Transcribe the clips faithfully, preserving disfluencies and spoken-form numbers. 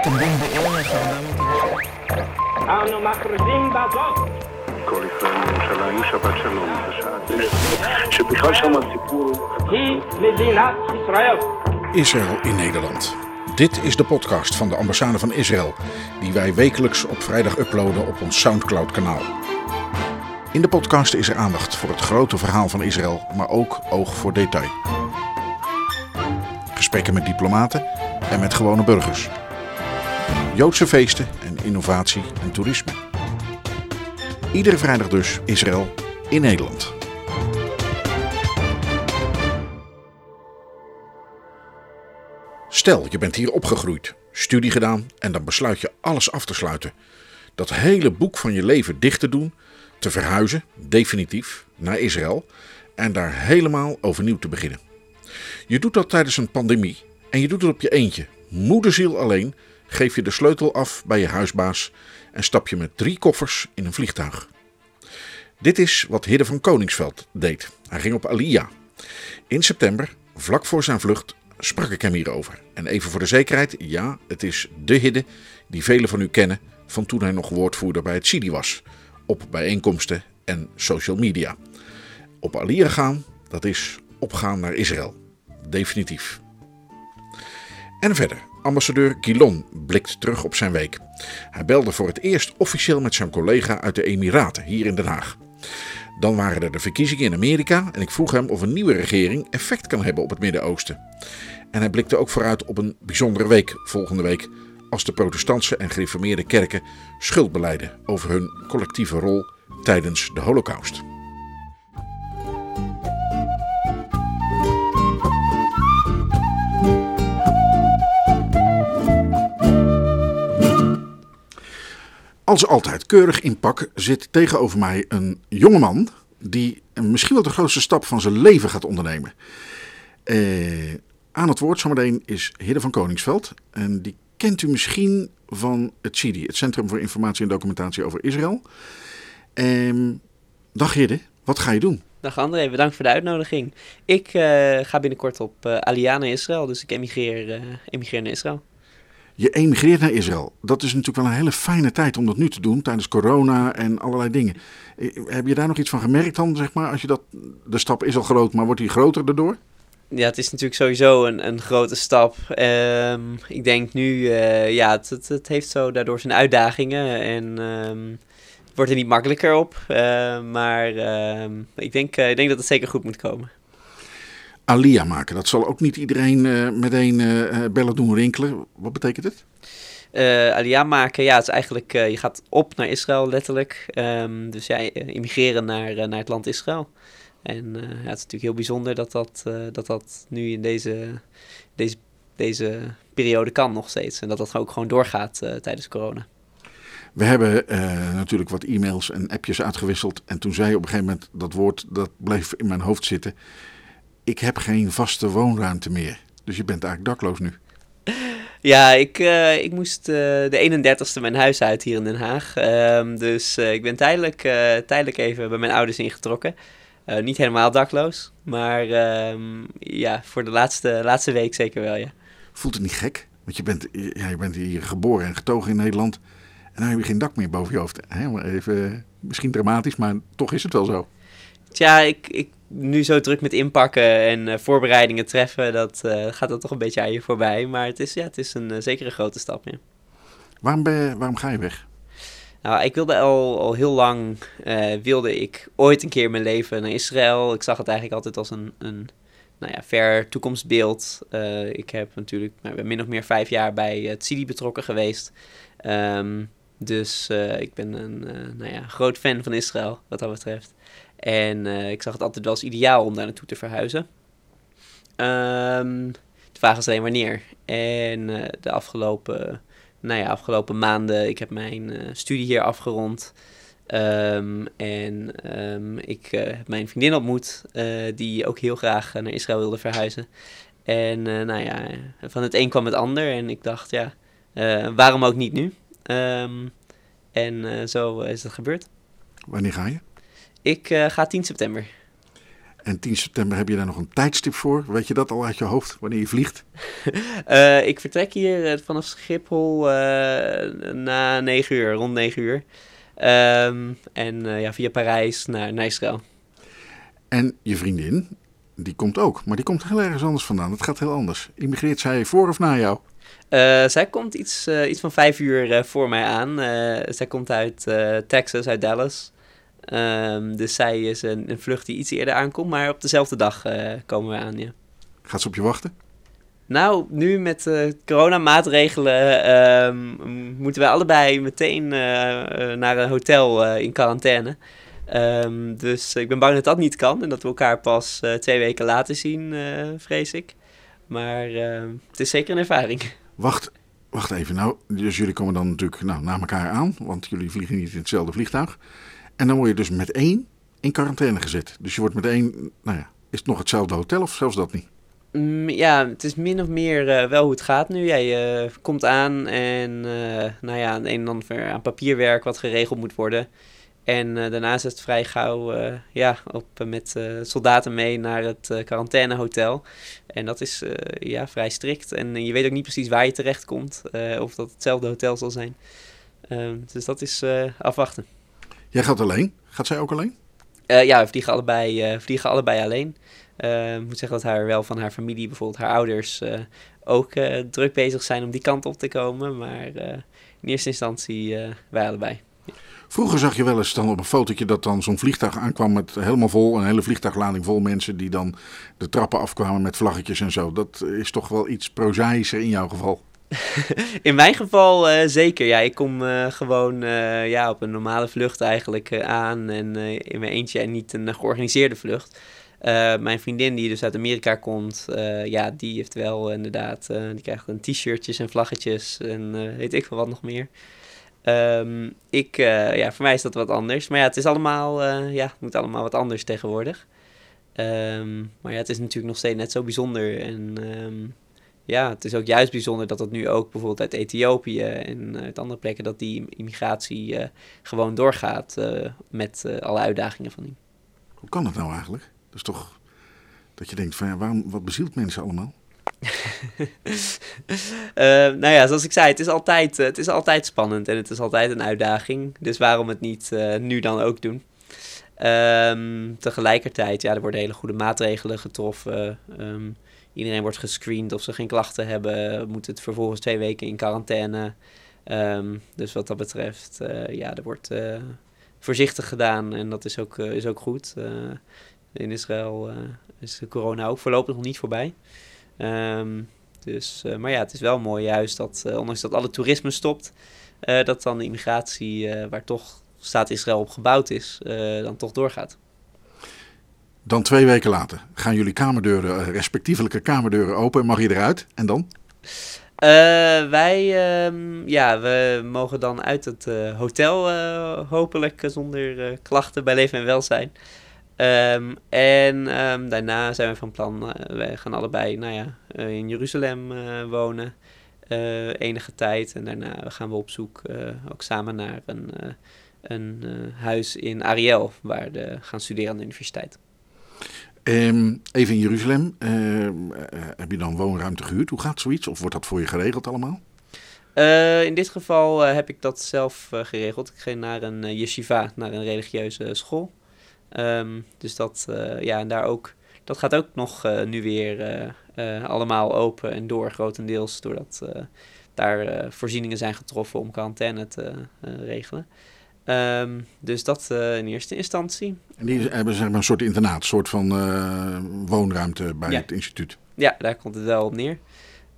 Israël in Nederland. Dit is de podcast van de ambassade van Israël, die wij wekelijks op vrijdag uploaden op ons Soundcloud-kanaal. In de podcast is er aandacht voor het grote verhaal van Israël, maar ook oog voor detail. Gesprekken met diplomaten en met gewone burgers. Joodse feesten en innovatie en toerisme. Iedere vrijdag dus Israël in Nederland. Stel, je bent hier opgegroeid, studie gedaan en dan besluit je alles af te sluiten. Dat hele boek van je leven dicht te doen, te verhuizen, definitief, naar Israël en daar helemaal overnieuw te beginnen. Je doet dat tijdens een pandemie en je doet het op je eentje. Moederziel alleen, geef je de sleutel af bij je huisbaas en stap je met drie koffers in een vliegtuig. Dit is wat Hidde van Koningsveld deed. Hij ging op Aliyah. In september, vlak voor zijn vlucht, sprak ik hem hierover. En even voor de zekerheid, ja, het is de Hidde die velen van u kennen van toen hij nog woordvoerder bij het C I D I was. Op bijeenkomsten en social media. Op Aliyah gaan, dat is opgaan naar Israël. Definitief. En verder, ambassadeur Gilon blikt terug op zijn week. Hij belde voor het eerst officieel met zijn collega uit de Emiraten, hier in Den Haag. Dan waren er de verkiezingen in Amerika en ik vroeg hem of een nieuwe regering effect kan hebben op het Midden-Oosten. En hij blikte ook vooruit op een bijzondere week volgende week, als de protestantse en gereformeerde kerken schuld belijden over hun collectieve rol tijdens de Holocaust. Als altijd keurig in pak zit tegenover mij een jongeman die misschien wel de grootste stap van zijn leven gaat ondernemen. Eh, aan het woord zometeen is Hidde van Koningsveld en die kent u misschien van het C I D I, het Centrum voor Informatie en Documentatie over Israël. Eh, dag Hidde, wat ga je doen? Dag André, bedankt voor de uitnodiging. Ik uh, ga binnenkort op uh, Aliyah naar Israël, dus ik emigreer, uh, emigreer naar Israël. Je emigreert naar Israël. Dat is natuurlijk wel een hele fijne tijd om dat nu te doen tijdens corona en allerlei dingen. Heb je daar nog iets van gemerkt dan, zeg maar? Als je dat, de stap is al groot, maar wordt die groter daardoor? Ja, het is natuurlijk sowieso een, een grote stap. Um, ik denk nu, uh, ja, het, het, het heeft zo daardoor zijn uitdagingen en um, het wordt er niet makkelijker op. Uh, maar um, ik, denk, uh, ik denk dat het zeker goed moet komen. Aliyah maken, dat zal ook niet iedereen uh, meteen uh, bellen doen rinkelen. Wat betekent het? Uh, Aliyah maken, ja, het is eigenlijk, uh, je gaat op naar Israël letterlijk. Um, dus jij ja, immigreren naar, uh, naar het land Israël. En uh, ja, het is natuurlijk heel bijzonder dat dat, uh, dat, dat nu in deze, deze, deze periode kan nog steeds. En dat dat ook gewoon doorgaat uh, tijdens corona. We hebben uh, natuurlijk wat e-mails en appjes uitgewisseld. En toen zei je op een gegeven moment dat woord, dat bleef in mijn hoofd zitten. Ik heb geen vaste woonruimte meer. Dus je bent eigenlijk dakloos nu. Ja, ik, uh, ik moest uh, de eenendertigste mijn huis uit hier in Den Haag. Uh, dus uh, ik ben tijdelijk, uh, tijdelijk even bij mijn ouders ingetrokken. Uh, niet helemaal dakloos. Maar uh, ja, voor de laatste, laatste week zeker wel, ja. Voelt het niet gek? Want je bent, ja, je bent hier geboren en getogen in Nederland. En dan heb je geen dak meer boven je hoofd. Helemaal even, misschien dramatisch, maar toch is het wel zo. Tja, ik... ik nu zo druk met inpakken en uh, voorbereidingen treffen, dat uh, gaat dat toch een beetje aan je voorbij. Maar het is, ja, het is een uh, zekere grote stap. Ja. Waarom, ben je, waarom ga je weg? Nou, ik wilde al, al heel lang, uh, wilde ik ooit een keer mijn leven naar Israël. Ik zag het eigenlijk altijd als een, een nou ja, ver toekomstbeeld. Uh, ik heb natuurlijk nou, ben min of meer vijf jaar bij het C I D I betrokken geweest. Um, dus uh, ik ben een uh, nou ja, groot fan van Israël, wat dat betreft. En uh, ik zag het altijd wel als ideaal om daar naartoe te verhuizen. Um, de vraag is alleen wanneer. En uh, de afgelopen, nou ja, afgelopen maanden, ik heb mijn uh, studie hier afgerond. Um, en um, ik uh, heb mijn vriendin ontmoet, uh, die ook heel graag naar Israël wilde verhuizen. En uh, nou ja, van het een kwam het ander. En ik dacht, ja, uh, waarom ook niet nu? Um, en uh, zo is dat gebeurd. Wanneer ga je? Ik uh, ga tien september. En tien september heb je daar nog een tijdstip voor? Weet je dat al uit je hoofd, wanneer je vliegt? uh, ik vertrek hier uh, vanaf Schiphol uh, na negen uur, rond negen uur. Um, en uh, ja, via Parijs naar Neistraël. En je vriendin, die komt ook. Maar die komt heel ergens anders vandaan. Dat gaat heel anders. Immigreert zij voor of na jou? Uh, zij komt iets, uh, iets van vijf uur uh, voor mij aan. Uh, zij komt uit uh, Texas, uit Dallas. Um, dus zij is een, een vlucht die iets eerder aankomt, maar op dezelfde dag uh, komen we aan, ja. Gaat ze op je wachten? Nou, nu met uh, coronamaatregelen um, moeten wij allebei meteen uh, naar een hotel uh, in quarantaine. Um, dus ik ben bang dat dat niet kan en dat we elkaar pas uh, twee weken later zien, uh, vrees ik. Maar uh, het is zeker een ervaring. Wacht, wacht even. Nou, dus jullie komen dan natuurlijk nou, na elkaar aan, want jullie vliegen niet in hetzelfde vliegtuig. En dan word je dus met één in quarantaine gezet. Dus je wordt met één, nou ja, is het nog hetzelfde hotel of zelfs dat niet? Mm, ja, het is min of meer uh, wel hoe het gaat nu. Jij uh, komt aan en uh, nou ja, een en ander aan papierwerk wat geregeld moet worden. En uh, daarnaast is het vrij gauw uh, ja, op, uh, met uh, soldaten mee naar het uh, quarantainehotel. En dat is uh, ja, vrij strikt. En uh, je weet ook niet precies waar je terechtkomt. Uh, of dat hetzelfde hotel zal zijn. Uh, dus dat is uh, afwachten. Jij gaat alleen? Gaat zij ook alleen? Uh, ja, we vliegen allebei, uh, vliegen allebei alleen. Uh, ik moet zeggen dat haar wel van haar familie, bijvoorbeeld haar ouders, uh, ook uh, druk bezig zijn om die kant op te komen. Maar uh, in eerste instantie uh, wij allebei. Ja. Vroeger zag je wel eens dan op een fotootje dat dan zo'n vliegtuig aankwam met helemaal vol, een hele vliegtuiglading vol mensen die dan de trappen afkwamen met vlaggetjes en zo. Dat is toch wel iets prozaïscher in jouw geval? In mijn geval uh, zeker. Ja, ik kom uh, gewoon uh, ja, op een normale vlucht eigenlijk uh, aan en uh, in mijn eentje en niet een uh, georganiseerde vlucht. Uh, mijn vriendin die dus uit Amerika komt, uh, ja, die heeft wel inderdaad, uh, die krijgt dan t-shirtjes en vlaggetjes en uh, weet ik veel wat nog meer. Um, ik, uh, ja, voor mij is dat wat anders. Maar ja, het is allemaal, uh, ja, het moet allemaal wat anders tegenwoordig. Um, maar ja, het is natuurlijk nog steeds net zo bijzonder en... Um, Ja, het is ook juist bijzonder dat het nu ook bijvoorbeeld uit Ethiopië en uit andere plekken, dat die immigratie uh, gewoon doorgaat uh, met uh, alle uitdagingen van die. Hoe kan dat nou eigenlijk? Dat is toch dat je denkt van ja, waarom, wat bezielt mensen allemaal? uh, nou ja, zoals ik zei, het is, altijd, uh, het is altijd spannend en het is altijd een uitdaging. Dus waarom het niet uh, nu dan ook doen? Um, tegelijkertijd, ja, er worden hele goede maatregelen getroffen. Um, Iedereen wordt gescreend of ze geen klachten hebben. Moet het vervolgens twee weken in quarantaine. Um, dus wat dat betreft, uh, ja, er wordt uh, voorzichtig gedaan. En dat is ook, uh, is ook goed. Uh, in Israël uh, is de corona ook voorlopig nog niet voorbij. Um, dus, uh, maar ja, het is wel mooi juist dat, uh, ondanks dat alle toerisme stopt, uh, dat dan de immigratie, uh, waar toch staat Israël op gebouwd is, uh, dan toch doorgaat. Dan twee weken later gaan jullie kamerdeuren, respectievelijke kamerdeuren open. Mag je eruit? En dan? Uh, wij uh, ja, we mogen dan uit het uh, hotel uh, hopelijk zonder uh, klachten bij leven en welzijn. Um, en um, daarna zijn we van plan, uh, wij gaan allebei nou ja, uh, in Jeruzalem uh, wonen uh, enige tijd. En daarna gaan we op zoek uh, ook samen naar een, uh, een uh, huis in Ariel, waar we gaan studeren aan de universiteit. Um, even in Jeruzalem, uh, heb je dan woonruimte gehuurd? Hoe gaat zoiets? Of wordt dat voor je geregeld allemaal? Uh, in dit geval uh, heb ik dat zelf uh, geregeld. Ik ging naar een uh, yeshiva, naar een religieuze school. Um, dus dat, uh, ja, en daar ook, dat gaat ook nog uh, nu weer uh, uh, allemaal open en door, grotendeels. Doordat uh, daar uh, voorzieningen zijn getroffen om quarantaine te uh, regelen. Um, dus dat uh, in eerste instantie. En die hebben zeg maar een soort internaat, een soort van uh, woonruimte bij ja. het instituut. Ja, daar komt het wel op neer.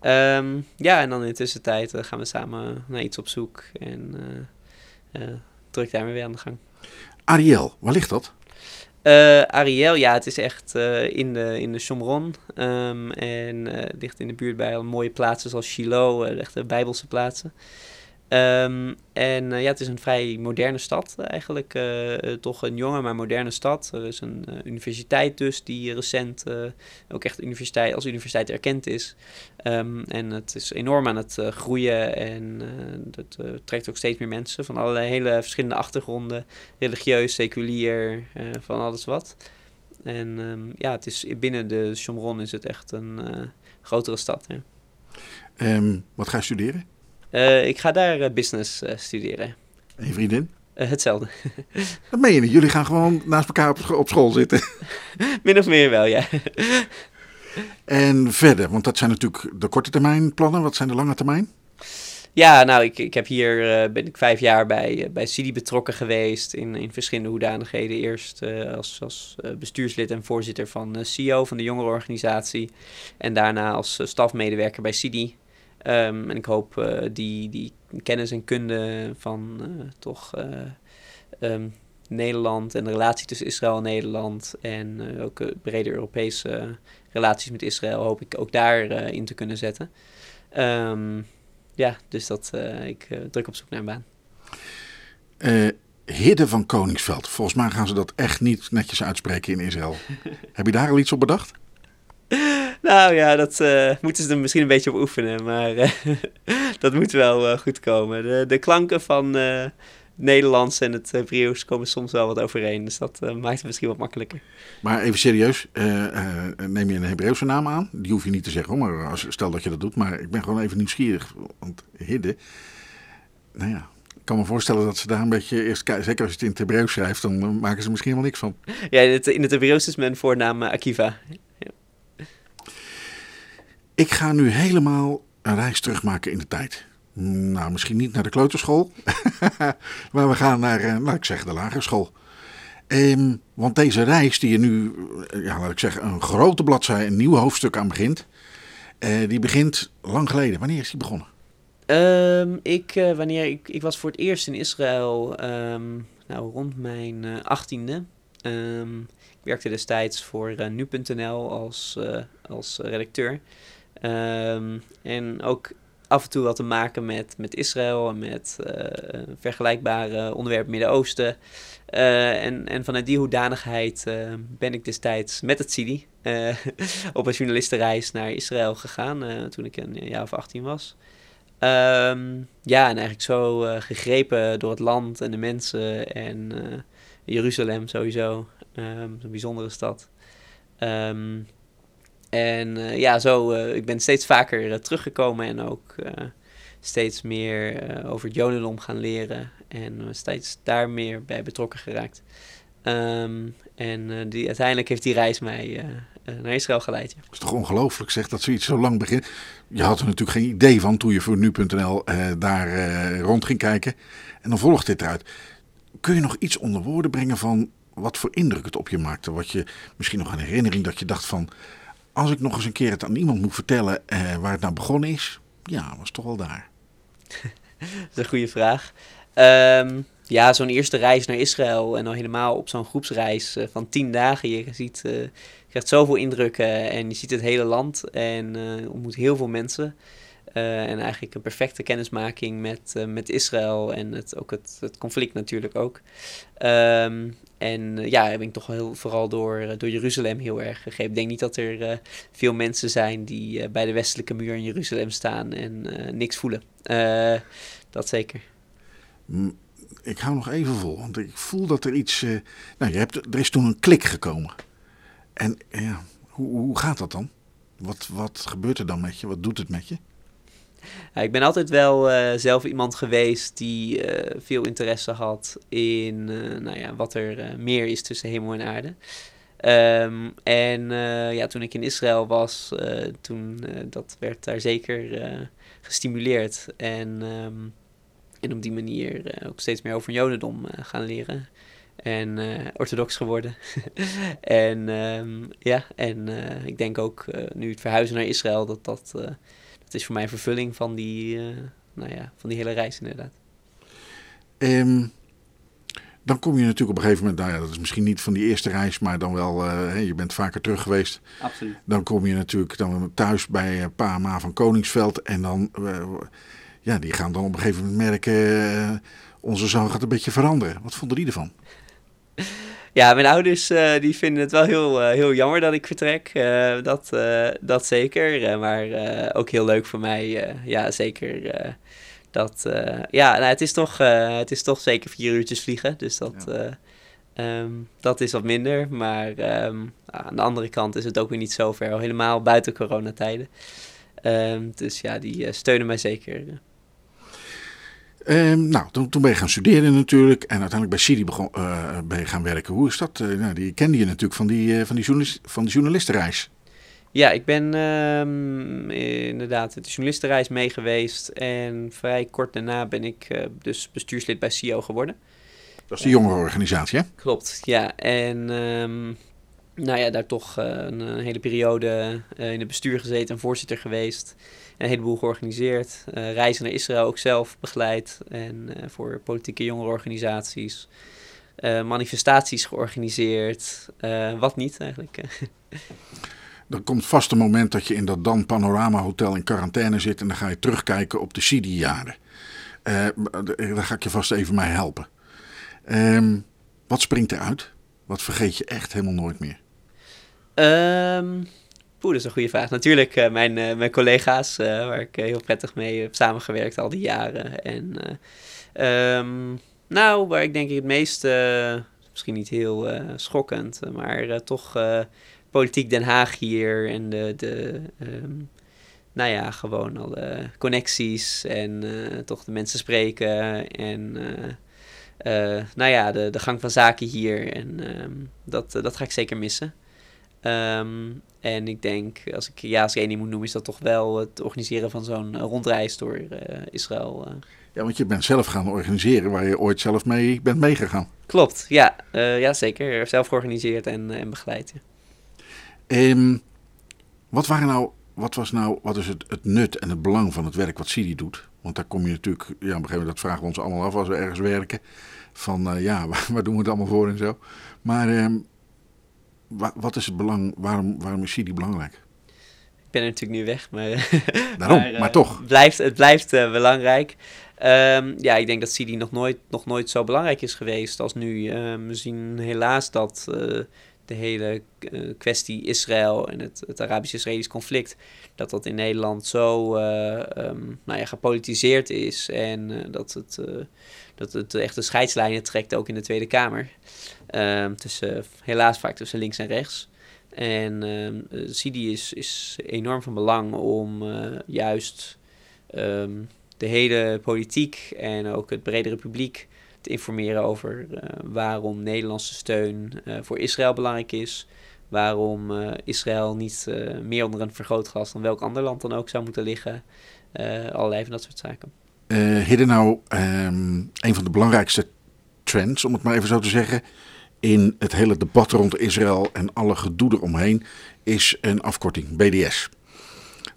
Um, ja, en dan in de tussentijd uh, gaan we samen naar iets op zoek en uh, uh, druk daarmee weer aan de gang. Ariel, waar ligt dat? Uh, Ariel, ja, het is echt uh, in de, in de Shomron um, en uh, ligt in de buurt bij al mooie plaatsen zoals Chilo, uh, echt de Bijbelse plaatsen. Um, en uh, ja, het is een vrij moderne stad eigenlijk, uh, uh, toch een jonge maar moderne stad. Er is een uh, universiteit dus die recent uh, ook echt universiteit, als universiteit erkend is. Um, en het is enorm aan het uh, groeien en uh, dat uh, trekt ook steeds meer mensen van allerlei hele verschillende achtergronden. Religieus, seculier, uh, van alles wat. En um, ja, het is, binnen de Shomron is het echt een uh, grotere stad. Ja. Um, wat ga je studeren? Uh, ik ga daar uh, business uh, studeren. En je vriendin? Uh, hetzelfde. Dat meen je niet? Jullie gaan gewoon naast elkaar op, op school zitten? Min of meer wel, ja. En verder, want dat zijn natuurlijk de korte termijn plannen. Wat zijn de lange termijn? Ja, nou, ik, ik heb hier uh, ben ik vijf jaar bij, uh, bij C I D I betrokken geweest in, in verschillende hoedanigheden. Eerst uh, als, als uh, bestuurslid en voorzitter van uh, C E O van de jongerenorganisatie. En daarna als uh, stafmedewerker bij C I D I. Um, en ik hoop uh, die, die kennis en kunde van uh, toch uh, um, Nederland en de relatie tussen Israël en Nederland en uh, ook uh, brede Europese uh, relaties met Israël hoop ik ook daar uh, in te kunnen zetten. Um, ja, dus dat uh, ik uh, druk op zoek naar een baan. Uh, Hidde van Koningsveld, volgens mij gaan ze dat echt niet netjes uitspreken in Israël. Heb je daar al iets op bedacht? Nou ja, dat uh, moeten ze er misschien een beetje op oefenen, maar uh, dat moet wel uh, goed komen. De, de klanken van uh, het Nederlands en het Hebreeuws komen soms wel wat overeen, dus dat uh, maakt het misschien wat makkelijker. Maar even serieus, uh, uh, neem je een Hebreeuwse naam aan? Die hoef je niet te zeggen, hoor, maar als, stel dat je dat doet, maar ik ben gewoon even nieuwsgierig, want Hidde, nou ja. Ik kan me voorstellen dat ze daar een beetje eerst kijken. Zeker als je het in het Hebreeuws schrijft, dan maken ze misschien wel niks van. Ja, in het, in het Hebreeuws is mijn voornaam uh, Akiva. Ja. Ik ga nu helemaal een reis terugmaken in de tijd. Nou, misschien niet naar de kleuterschool. Maar we gaan naar, laat ik zeggen, de lagere school. Um, want deze reis die je nu, ja, laat ik zeggen, een grote bladzij, een nieuw hoofdstuk aan begint. Uh, die begint lang geleden. Wanneer is die begonnen? Um, ik, uh, wanneer, ik, ik was voor het eerst in Israël um, nou, rond mijn uh, achttiende. Um, ik werkte destijds voor uh, nu punt n l als, uh, als redacteur. Um, en ook af en toe wat te maken met, met Israël en met uh, vergelijkbare onderwerpen Midden-Oosten. Uh, en, en vanuit die hoedanigheid uh, ben ik destijds met het C I D I uh, op een journalistenreis naar Israël gegaan uh, toen ik een jaar of achttien was. Um, ja, en eigenlijk zo uh, gegrepen door het land en de mensen en uh, Jeruzalem sowieso, um, een bijzondere stad. Um, en uh, ja, zo, uh, ik ben steeds vaker uh, teruggekomen en ook uh, steeds meer uh, over het jodendom gaan leren en uh, steeds daar meer bij betrokken geraakt. Um, en uh, die, uiteindelijk heeft die reis mij uh, uh, naar Israël geleid. Het is toch ongelooflijk zeg, dat zoiets zo lang begint. Je had er natuurlijk geen idee van toen je voor nu punt n l uh, daar uh, rond ging kijken. En dan volgt dit eruit. Kun je nog iets onder woorden brengen van wat voor indruk het op je maakte? Wat je misschien nog aan herinnering dat je dacht van, als ik nog eens een keer het aan iemand moet vertellen uh, waar het nou begonnen is. Ja, was toch wel daar. Dat is een goede vraag. Um... Ja, zo'n eerste reis naar Israël en al helemaal op zo'n groepsreis uh, van tien dagen. Je ziet, uh, je krijgt zoveel indrukken en je ziet het hele land en uh, ontmoet heel veel mensen. Uh, en eigenlijk een perfecte kennismaking met, uh, met Israël en het, ook het, het conflict natuurlijk ook. Um, en uh, ja, ben ik toch heel, vooral door, uh, door Jeruzalem heel erg gegrepen. Ik denk niet dat er uh, veel mensen zijn die uh, bij de Westelijke Muur in Jeruzalem staan en uh, niks voelen. Uh, dat zeker. Mm. Ik hou nog even vol, want ik voel dat er iets... Uh, nou, je hebt, er is toen een klik gekomen. En uh, hoe, hoe gaat dat dan? Wat, wat gebeurt er dan met je? Wat doet het met je? Ja, ik ben altijd wel uh, zelf iemand geweest die uh, veel interesse had in uh, nou ja, wat er uh, meer is tussen hemel en aarde. Um, en uh, ja, toen ik in Israël was, uh, toen uh, dat werd daar zeker uh, gestimuleerd. En... Um, En op die manier ook steeds meer over jodendom gaan leren. En uh, orthodox geworden. en um, ja, en uh, ik denk ook uh, nu het verhuizen naar Israël, dat dat, uh, dat is voor mij een vervulling van die, uh, nou ja, van die hele reis inderdaad. Um, dan kom je natuurlijk op een gegeven moment, nou ja, dat is misschien niet van die eerste reis, maar dan wel, uh, je bent vaker terug geweest. Absoluut. Dan kom je natuurlijk dan thuis bij pa en ma van Koningsveld en dan... Uh, Ja, die gaan dan op een gegeven moment merken, onze zoon gaat een beetje veranderen. Wat vonden die ervan? Ja, mijn ouders uh, die vinden het wel heel, uh, heel jammer dat ik vertrek. Uh, dat, uh, dat zeker, uh, maar uh, ook heel leuk voor mij. Uh, ja, zeker. Uh, dat, uh, ja, nou, het, is toch, uh, het is toch zeker vier uurtjes vliegen. Dus dat, ja. uh, Um, dat is wat minder, maar um, aan de andere kant is het ook weer niet zo ver, al helemaal buiten coronatijden. Um, dus ja, die uh, steunen mij zeker. Um, nou, toen, toen ben je gaan studeren natuurlijk en uiteindelijk bij C I D I begon, uh, ben je gaan werken. Hoe is dat? Uh, nou, die kende je natuurlijk van die, uh, van die, journalis- van die journalistenreis. Ja, ik ben um, inderdaad de journalistenreis mee geweest en vrij kort daarna ben ik uh, dus bestuurslid bij C E O geworden. Dat is de jongerenorganisatie, hè? Klopt, ja. En um, nou ja, daar toch uh, een, een hele periode uh, in het bestuur gezeten en voorzitter geweest. Een heleboel georganiseerd. Uh, reizen naar Israël ook zelf begeleid. En uh, voor politieke jongerenorganisaties. Uh, manifestaties georganiseerd. Uh, wat niet eigenlijk. Er komt vast een moment dat je in dat Dan Panorama Hotel in quarantaine zit. En dan ga je terugkijken op de C I D I-jaren. Uh, daar ga ik je vast even mee helpen. Um, wat springt eruit? Wat vergeet je echt helemaal nooit meer? Um, poeh, dat is een goede vraag. Natuurlijk uh, mijn, uh, mijn collega's, uh, waar ik uh, heel prettig mee heb samengewerkt al die jaren. En, uh, um, nou, waar ik denk ik het meest, uh, misschien niet heel uh, schokkend, maar uh, toch uh, politiek Den Haag hier en de... de um, nou ja, gewoon alle connecties en uh, toch de mensen spreken en... Uh, Uh, nou ja, de, de gang van zaken hier. En um, dat, uh, dat ga ik zeker missen. Um, en ik denk, als ik, ja, als ik één ding moet noemen, is dat toch wel het organiseren van zo'n rondreis door uh, Israël. Uh. Ja, want je bent zelf gaan organiseren waar je ooit zelf mee bent meegegaan. Klopt, ja. Uh, ja, zeker. Zelf georganiseerd en, uh, en begeleid. Ja. Um, wat waren nou... Wat, was nou, wat is het, het nut en het belang van het werk wat C I D I doet? Want daar kom je natuurlijk, ja, op een gegeven moment, dat vragen we ons allemaal af als we ergens werken. Van uh, ja, waar, waar doen we het allemaal voor en zo. Maar um, wa, wat is het belang, waarom, waarom is C I D I belangrijk? Ik ben er natuurlijk nu weg, maar... Daarom, maar, uh, maar toch. Blijft, het blijft uh, belangrijk. Um, ja, ik denk dat C I D I nog nooit, nog nooit zo belangrijk is geweest als nu. Um, we zien helaas dat... Uh, de hele uh, kwestie Israël en het, het Arabisch-Israëlisch conflict, dat dat in Nederland zo uh, um, nou ja, gepolitiseerd is en uh, dat, het, uh, dat het echt de scheidslijnen trekt ook in de Tweede Kamer. Uh, tussen, helaas vaak tussen links en rechts. En uh, C I D I is, is enorm van belang om uh, juist um, de hele politiek en ook het bredere publiek te informeren over uh, waarom Nederlandse steun uh, voor Israël belangrijk is. Waarom uh, Israël niet uh, meer onder een vergrootglas dan welk ander land dan ook zou moeten liggen. Uh, allerlei van dat soort zaken. Uh, Hidde, nou, um, een van de belangrijkste trends, om het maar even zo te zeggen, in het hele debat rond Israël en alle gedoe eromheen, is een afkorting, B D S.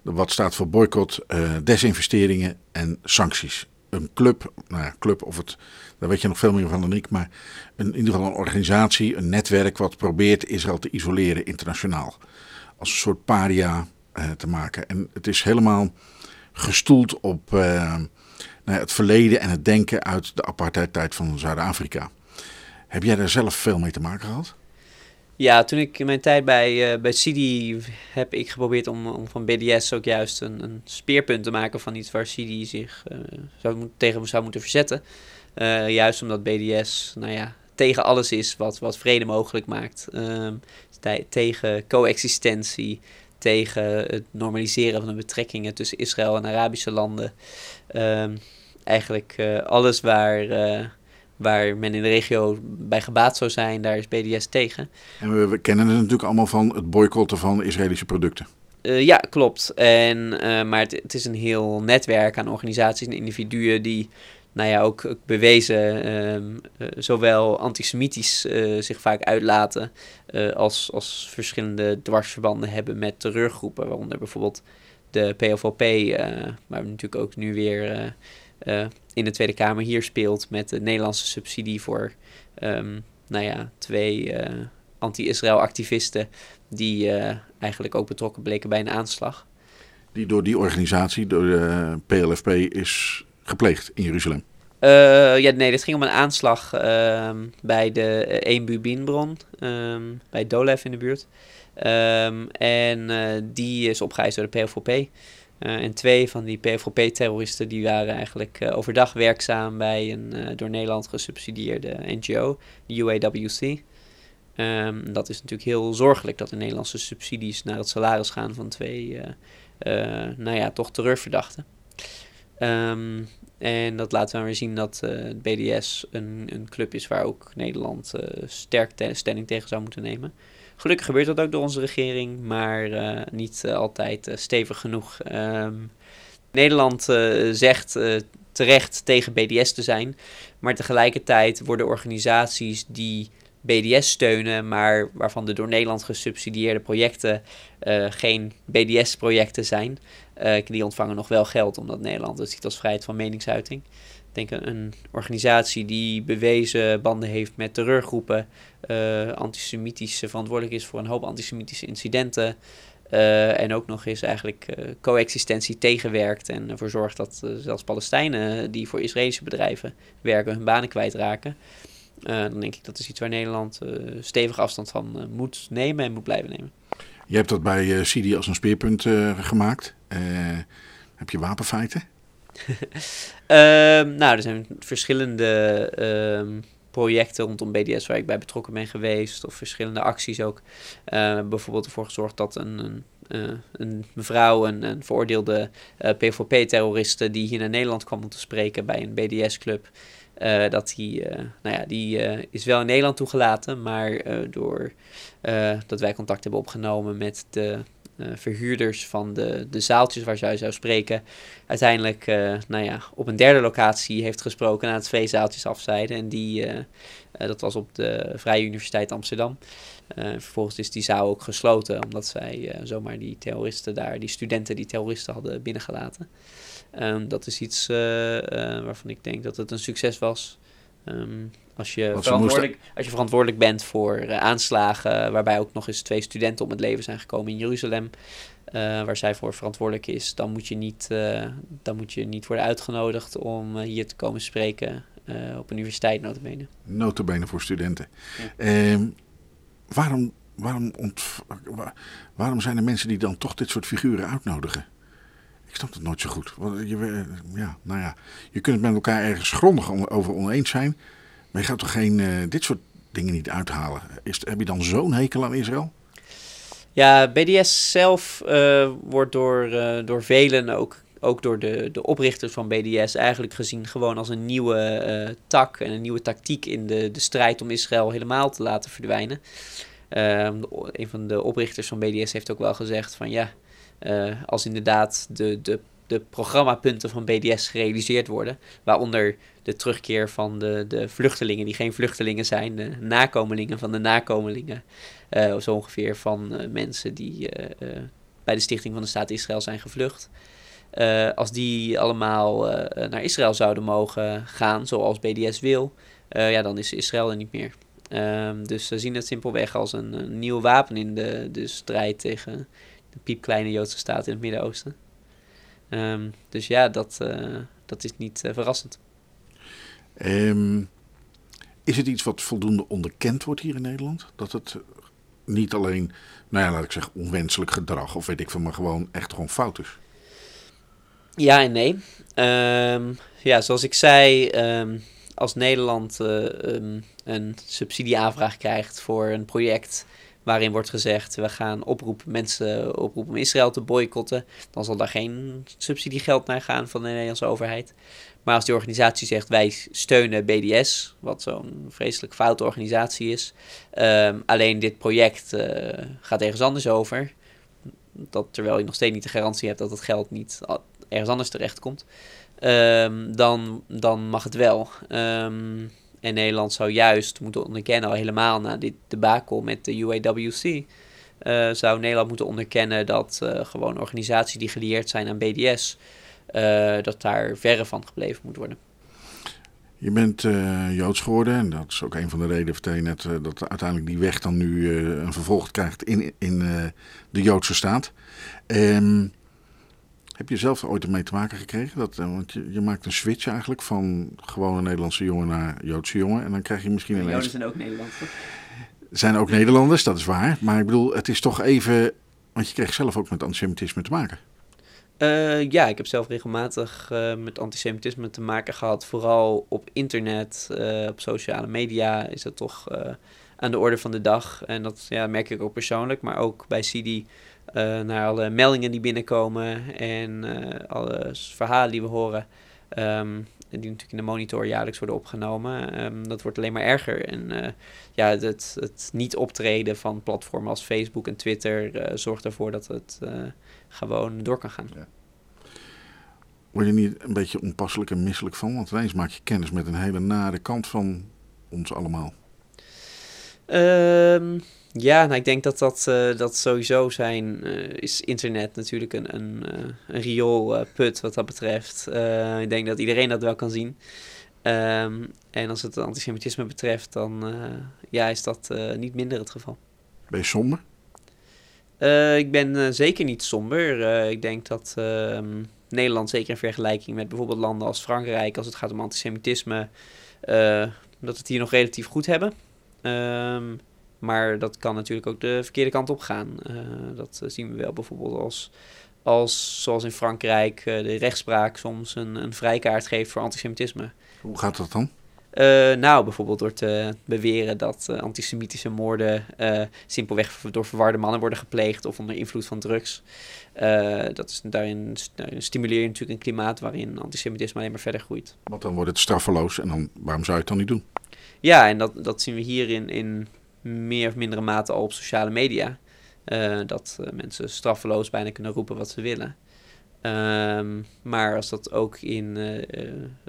Wat staat voor boycott, uh, desinvesteringen en sancties. Een club, nou ja, club of het, daar weet je nog veel meer van dan ik, maar een, in ieder geval een organisatie, een netwerk wat probeert Israël te isoleren internationaal. Als een soort paria eh, te maken. En het is helemaal gestoeld op eh, nou ja, het verleden en het denken uit de apartheidtijd van Zuid-Afrika. Heb jij daar zelf veel mee te maken gehad? Ja, toen ik in mijn tijd bij, uh, bij C I D I heb ik geprobeerd om, om van B D S ook juist een, een speerpunt te maken van iets waar C I D I zich uh, zou, tegen zou moeten verzetten. Uh, juist omdat B D S nou ja, tegen alles is wat, wat vrede mogelijk maakt. Uh, t- tegen coexistentie, tegen het normaliseren van de betrekkingen tussen Israël en Arabische landen. Uh, eigenlijk uh, alles waar... Uh, Waar men in de regio bij gebaat zou zijn, daar is B D S tegen. En we, we kennen het natuurlijk allemaal van het boycotten van Israëlische producten. Uh, ja, klopt. En, uh, maar het, het is een heel netwerk aan organisaties en individuen die nou ja, ook, ook bewezen um, uh, zowel antisemitisch uh, zich vaak uitlaten uh, als, als verschillende dwarsverbanden hebben met terreurgroepen. Waaronder bijvoorbeeld de P F L P, uh, waar we natuurlijk ook nu weer... Uh, Uh, in de Tweede Kamer hier speelt met de Nederlandse subsidie voor um, nou ja, twee uh, anti-Israël activisten die uh, eigenlijk ook betrokken bleken bij een aanslag. Die door die organisatie, door de P F L P, is gepleegd in Jeruzalem? Uh, ja, nee, dit ging om een aanslag uh, bij de Eenbubinbron, uh, bij Dolev in de buurt. Um, en uh, die is opgeëist door de P F L P. Uh, en twee van die P F L P-terroristen die waren eigenlijk uh, overdag werkzaam bij een uh, door Nederland gesubsidieerde N G O, de U A W C. Um, dat is natuurlijk heel zorgelijk dat de Nederlandse subsidies naar het salaris gaan van twee, uh, uh, nou ja, toch terreurverdachten. Um, en dat laat dan weer zien dat uh, het B D S een, een club is waar ook Nederland uh, sterk te- stelling tegen zou moeten nemen. Gelukkig gebeurt dat ook door onze regering, maar uh, niet uh, altijd uh, stevig genoeg. Um, Nederland uh, zegt uh, terecht tegen B D S te zijn, maar tegelijkertijd worden organisaties die B D S steunen, maar waarvan de door Nederland gesubsidieerde projecten uh, geen B D S-projecten zijn. Uh, die ontvangen nog wel geld, omdat Nederland het ziet als vrijheid van meningsuiting. Ik denk een organisatie die bewezen banden heeft met terreurgroepen, uh, antisemitisch verantwoordelijk is voor een hoop antisemitische incidenten. Uh, en ook nog eens eigenlijk uh, coexistentie tegenwerkt en ervoor zorgt dat uh, zelfs Palestijnen die voor Israëlische bedrijven werken hun banen kwijtraken. Uh, dan denk ik dat is iets waar Nederland uh, stevig afstand van uh, moet nemen en moet blijven nemen. Je hebt dat bij uh, C I D I als een speerpunt uh, gemaakt. Uh, heb je wapenfeiten? uh, nou, er zijn verschillende uh, projecten rondom B D S waar ik bij betrokken ben geweest. Of verschillende acties ook. Uh, bijvoorbeeld ervoor gezorgd dat een... een Uh, een mevrouw, een, een veroordeelde uh, P V V-terroriste die hier naar Nederland kwam om te spreken bij een B D S-club. Uh, dat die, uh, nou ja, die uh, is wel in Nederland toegelaten, maar uh, door uh, dat wij contact hebben opgenomen met de uh, verhuurders van de, de zaaltjes waar zij zou spreken, uiteindelijk uh, nou ja, op een derde locatie heeft gesproken nadat twee zaaltjes afzeiden. En die, uh, uh, dat was op de Vrije Universiteit Amsterdam. Uh, vervolgens is die zaal ook gesloten, omdat zij uh, zomaar die terroristen daar, die studenten die terroristen hadden binnengelaten. Um, dat is iets uh, uh, waarvan ik denk dat het een succes was. Um, als, je verantwoordelijk, moesten... als je verantwoordelijk bent voor uh, aanslagen, waarbij ook nog eens twee studenten om het leven zijn gekomen in Jeruzalem, uh, waar zij voor verantwoordelijk is, dan moet je niet, uh, dan moet je niet worden uitgenodigd om uh, hier te komen spreken uh, op een universiteit, nota bene. Nota bene voor studenten. Ja. Um, Waarom, waarom, ontv- waar, waarom zijn er mensen die dan toch dit soort figuren uitnodigen? Ik snap dat nooit zo goed. Je, ja, nou ja, je kunt het met elkaar ergens grondig over oneens zijn. Maar je gaat toch geen uh, dit soort dingen niet uithalen? Is, heb je dan zo'n hekel aan Israël? Ja, B D S zelf uh, wordt door, uh, door velen ook... ook door de, de oprichters van B D S eigenlijk gezien gewoon als een nieuwe uh, tak en een nieuwe tactiek in de, de strijd om Israël helemaal te laten verdwijnen. Uh, een van de oprichters van B D S heeft ook wel gezegd van ja, uh, als inderdaad de, de, de programmapunten van B D S gerealiseerd worden, waaronder de terugkeer van de, de vluchtelingen die geen vluchtelingen zijn, de nakomelingen van de nakomelingen, uh, zo ongeveer van uh, mensen die uh, uh, bij de Stichting van de Staat Israël zijn gevlucht. Uh, als die allemaal uh, naar Israël zouden mogen gaan, zoals B D S wil, uh, ja, dan is Israël er niet meer. Uh, dus ze zien het simpelweg als een, een nieuw wapen in de, de strijd tegen de piepkleine Joodse staat in het Midden-Oosten. Um, dus ja, dat, uh, dat is niet uh, verrassend. Um, is het iets wat voldoende onderkend wordt hier in Nederland? Dat het niet alleen, nou ja, laat ik zeggen, onwenselijk gedrag of weet ik veel, maar gewoon echt gewoon fout is? Ja en nee. Um, ja, zoals ik zei, um, als Nederland uh, um, een subsidieaanvraag krijgt voor een project waarin wordt gezegd we gaan oproepen, mensen oproepen om Israël te boycotten, dan zal daar geen subsidiegeld naar gaan van de Nederlandse overheid. Maar als die organisatie zegt wij steunen B D S, wat zo'n vreselijk foute organisatie is, um, alleen dit project uh, gaat ergens anders over, dat, terwijl je nog steeds niet de garantie hebt dat het geld niet ergens anders terechtkomt, um, dan, dan mag het wel. Um, en Nederland zou juist moeten onderkennen, al helemaal na dit debacle met de U A W C, uh, zou Nederland moeten onderkennen dat uh, gewoon organisaties die gelieerd zijn aan B D S, uh, dat daar verre van gebleven moet worden. Je bent uh, Joods geworden en dat is ook een van de redenen, vertel je net, uh, dat uiteindelijk die weg dan nu uh, een vervolg krijgt in, in uh, de Joodse staat. Um, Heb je zelf ooit ermee te maken gekregen? Dat, want je, je maakt een switch eigenlijk van gewone Nederlandse jongen naar Joodse jongen. En dan krijg je misschien ineens... Joden zijn ook Nederlanders. Zijn ook Nederlanders, dat is waar. Maar ik bedoel, het is toch even... Want je kreeg zelf ook met antisemitisme te maken. Uh, ja, ik heb zelf regelmatig uh, met antisemitisme te maken gehad. Vooral op internet, uh, op sociale media is dat toch uh, aan de orde van de dag. En dat ja, merk ik ook persoonlijk, maar ook bij C I D I. Uh, naar alle meldingen die binnenkomen en uh, alle verhalen die we horen. Um, die natuurlijk in de monitor jaarlijks worden opgenomen. Um, dat wordt alleen maar erger. En uh, ja, het, het niet optreden van platformen als Facebook en Twitter uh, zorgt ervoor dat het uh, gewoon door kan gaan. Ja. Word je niet een beetje onpasselijk en misselijk van? Want ineens maak je kennis met een hele nare kant van ons allemaal. Um, ja, nou, ik denk dat dat, uh, dat sowieso zijn, uh, is internet natuurlijk een, een, uh, een rioolput uh, wat dat betreft. Uh, ik denk dat iedereen dat wel kan zien. Um, en als het antisemitisme betreft, dan uh, ja, is dat uh, niet minder het geval. Ben je somber? Uh, ik ben uh, zeker niet somber. Uh, ik denk dat uh, Nederland, zeker in vergelijking met bijvoorbeeld landen als Frankrijk, als het gaat om antisemitisme, uh, dat we het hier nog relatief goed hebben. Um, maar dat kan natuurlijk ook de verkeerde kant op gaan. Uh, dat zien we wel bijvoorbeeld als, als zoals in Frankrijk, uh, de rechtspraak soms een, een vrijkaart geeft voor antisemitisme. Hoe gaat dat dan? Uh, nou, bijvoorbeeld door te beweren dat uh, antisemitische moorden uh, simpelweg door verwarde mannen worden gepleegd of onder invloed van drugs. Uh, dat is, daarin, daarin stimuleer je natuurlijk een klimaat waarin antisemitisme alleen maar verder groeit. Want dan wordt het straffeloos en dan, waarom zou je het dan niet doen? Ja, en dat, dat zien we hier in, in meer of mindere mate al op sociale media. Uh, dat uh, mensen straffeloos bijna kunnen roepen wat ze willen. Um, maar als dat ook in uh,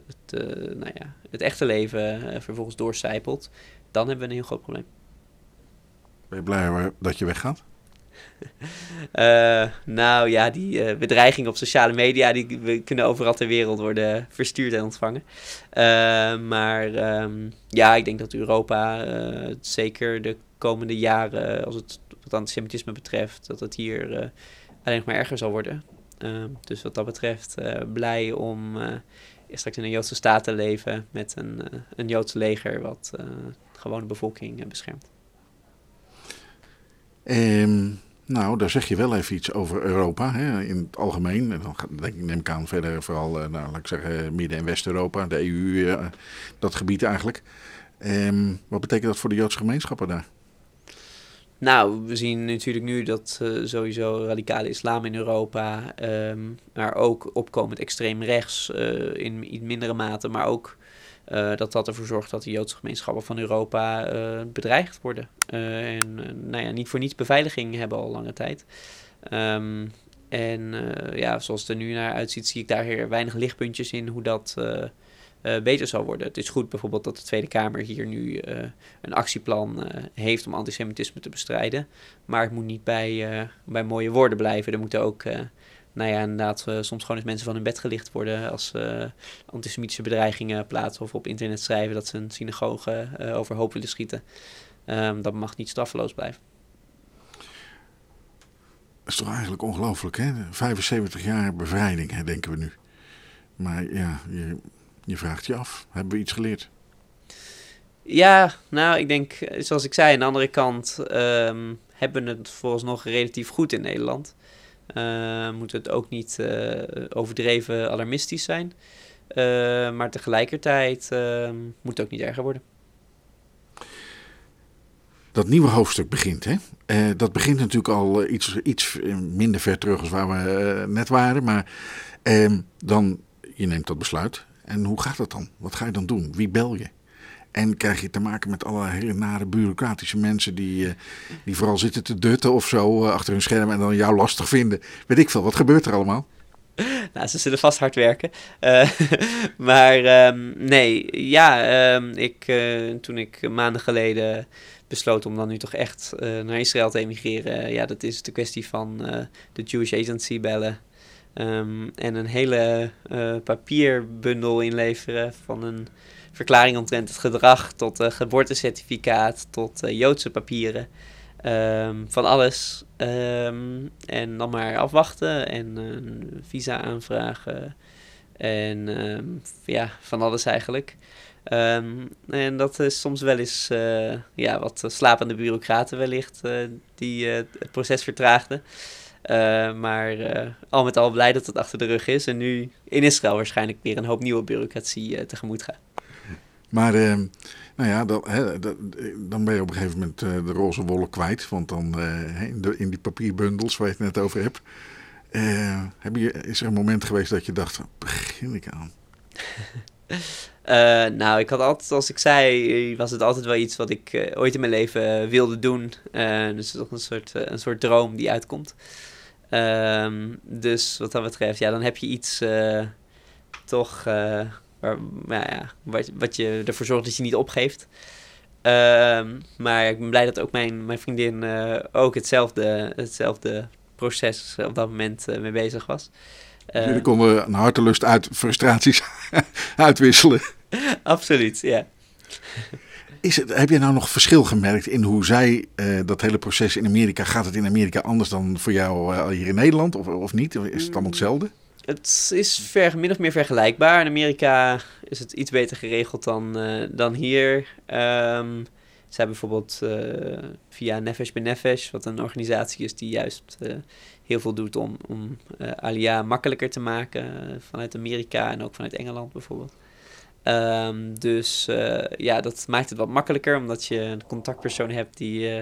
het, uh, nou ja, het echte leven uh, vervolgens doorcijpelt, dan hebben we een heel groot probleem. Ben je blij dat je weggaat? uh, nou ja, die uh, bedreigingen op sociale media, die we kunnen overal ter wereld worden verstuurd en ontvangen. Uh, maar um, ja, ik denk dat Europa uh, zeker de komende jaren, als het wat antisemitisme betreft, dat het hier uh, alleen nog maar erger zal worden. Uh, dus wat dat betreft uh, blij om uh, straks in een Joodse staat te leven met een, uh, een Joods leger wat uh, de gewone bevolking uh, beschermt. Um, nou, daar zeg je wel even iets over Europa hè, in het algemeen. En dan denk ik, neem ik aan verder vooral uh, nou, laat ik zeggen, Midden- en West-Europa, de E U, uh, dat gebied eigenlijk. Um, wat betekent dat voor de Joodse gemeenschappen daar? Nou, we zien natuurlijk nu dat uh, sowieso radicale islam in Europa, um, maar ook opkomend extreem rechts uh, in iets mindere mate, maar ook uh, dat dat ervoor zorgt dat de Joodse gemeenschappen van Europa uh, bedreigd worden. Uh, en uh, nou ja, niet voor niets beveiliging hebben al lange tijd. Um, en uh, ja, zoals het er nu naar uitziet, zie ik daar heel weinig lichtpuntjes in hoe dat Uh, Uh, beter zal worden. Het is goed bijvoorbeeld dat de Tweede Kamer hier nu uh, een actieplan uh, heeft om antisemitisme te bestrijden. Maar het moet niet bij, uh, bij mooie woorden blijven. Er moeten ook, uh, nou ja, inderdaad, uh, soms gewoon eens mensen van hun bed gelicht worden als ze uh, antisemitische bedreigingen plaatsen of op internet schrijven dat ze een synagoge uh, overhoop willen schieten. Um, dat mag niet straffeloos blijven. Dat is toch eigenlijk ongelooflijk, hè? vijfenzeventig jaar bevrijding, hè, denken we nu. Maar ja, je... Je vraagt je af, hebben we iets geleerd? Ja, nou, ik denk, zoals ik zei, aan de andere kant um, hebben we het vooralsnog relatief goed in Nederland. Uh, moeten het ook niet uh, overdreven alarmistisch zijn. Uh, maar tegelijkertijd uh, moet het ook niet erger worden. Dat nieuwe hoofdstuk begint, hè? Uh, dat begint natuurlijk al iets, iets minder ver terug als waar we uh, net waren. Maar uh, dan, je neemt dat besluit. En hoe gaat dat dan? Wat ga je dan doen? Wie bel je? En krijg je te maken met alle hele nare bureaucratische mensen die, die vooral zitten te dutten of zo achter hun scherm en dan jou lastig vinden. Weet ik veel, wat gebeurt er allemaal? Nou, ze zullen vast hard werken. Uh, maar um, nee, ja, um, ik, uh, toen ik maanden geleden besloot om dan nu toch echt uh, naar Israël te emigreren. Ja, dat is de kwestie van uh, de Jewish Agency bellen. Um, en een hele uh, papierbundel inleveren van een verklaring omtrent het gedrag tot uh, geboortecertificaat, tot uh, Joodse papieren, um, van alles. Um, en dan maar afwachten en een visa aanvragen en um, ja, van alles eigenlijk. Um, en dat is soms wel eens uh, ja, wat slapende bureaucraten wellicht uh, die uh, het proces vertraagden. Uh, maar uh, al met al blij dat het achter de rug is. En nu in Israël waarschijnlijk weer een hoop nieuwe bureaucratie uh, tegemoet gaat. Maar uh, nou ja, dat, hè, dat, dan ben je op een gegeven moment uh, de roze wollen kwijt. Want dan uh, in, de, in die papierbundels waar je het net over hebt. Uh, heb je, is er een moment geweest dat je dacht, begin ik aan? Uh, nou, ik had altijd, als ik zei, was het altijd wel iets wat ik uh, ooit in mijn leven uh, wilde doen. Uh, dus toch een soort, uh, een soort droom die uitkomt. Uh, dus wat dat betreft, ja, dan heb je iets uh, toch, uh, waar, nou ja, wat, wat je ervoor zorgt dat je niet opgeeft. Uh, maar ik ben blij dat ook mijn, mijn vriendin uh, ook hetzelfde, hetzelfde proces op dat moment uh, mee bezig was. Uh, Jullie konden een hartelust uit frustraties uitwisselen. Absoluut, ja. Is het, heb je nou nog verschil gemerkt in hoe zij uh, dat hele proces in Amerika... Gaat het in Amerika anders dan voor jou uh, hier in Nederland of, of niet? Is het allemaal hetzelfde? Het is ver, min of meer vergelijkbaar. In Amerika is het iets beter geregeld dan, uh, dan hier. Um, zij bijvoorbeeld uh, via Nefesh Benefesh, wat een organisatie is die juist... Uh, heel veel doet om, om uh, Aliyah makkelijker te maken uh, vanuit Amerika en ook vanuit Engeland bijvoorbeeld. Um, dus uh, ja, dat maakt het wat makkelijker omdat je een contactpersoon hebt die uh,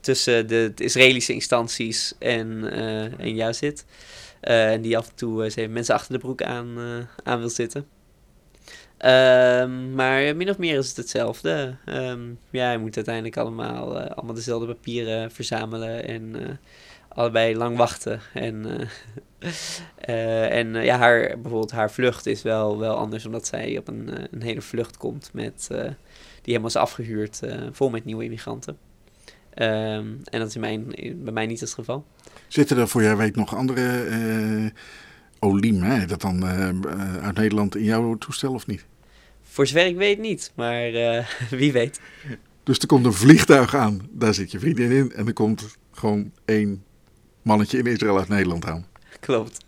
tussen de, de Israëlische instanties en, uh, en jou zit. Uh, en die af en toe uh, even mensen achter de broek aan, uh, aan wil zitten. Um, maar min of meer is het hetzelfde. Um, ja, je moet uiteindelijk allemaal, uh, allemaal dezelfde papieren verzamelen en... Uh, allebei lang wachten. En, uh, uh, en uh, ja, haar, bijvoorbeeld haar vlucht is wel, wel anders, omdat zij op een, uh, een hele vlucht komt met, uh, die helemaal is afgehuurd, uh, vol met nieuwe immigranten. Um, en dat is in mijn, in, bij mij niet het geval. Zitten er voor jij weet nog andere uh, Olim, hè? Dat dan uh, uit Nederland in jouw toestel of niet? Voor zover ik weet niet, maar uh, wie weet. Dus er komt een vliegtuig aan, daar zit je vriendin in en er komt gewoon één... mannetje in Israël uit Nederland aan. Klopt.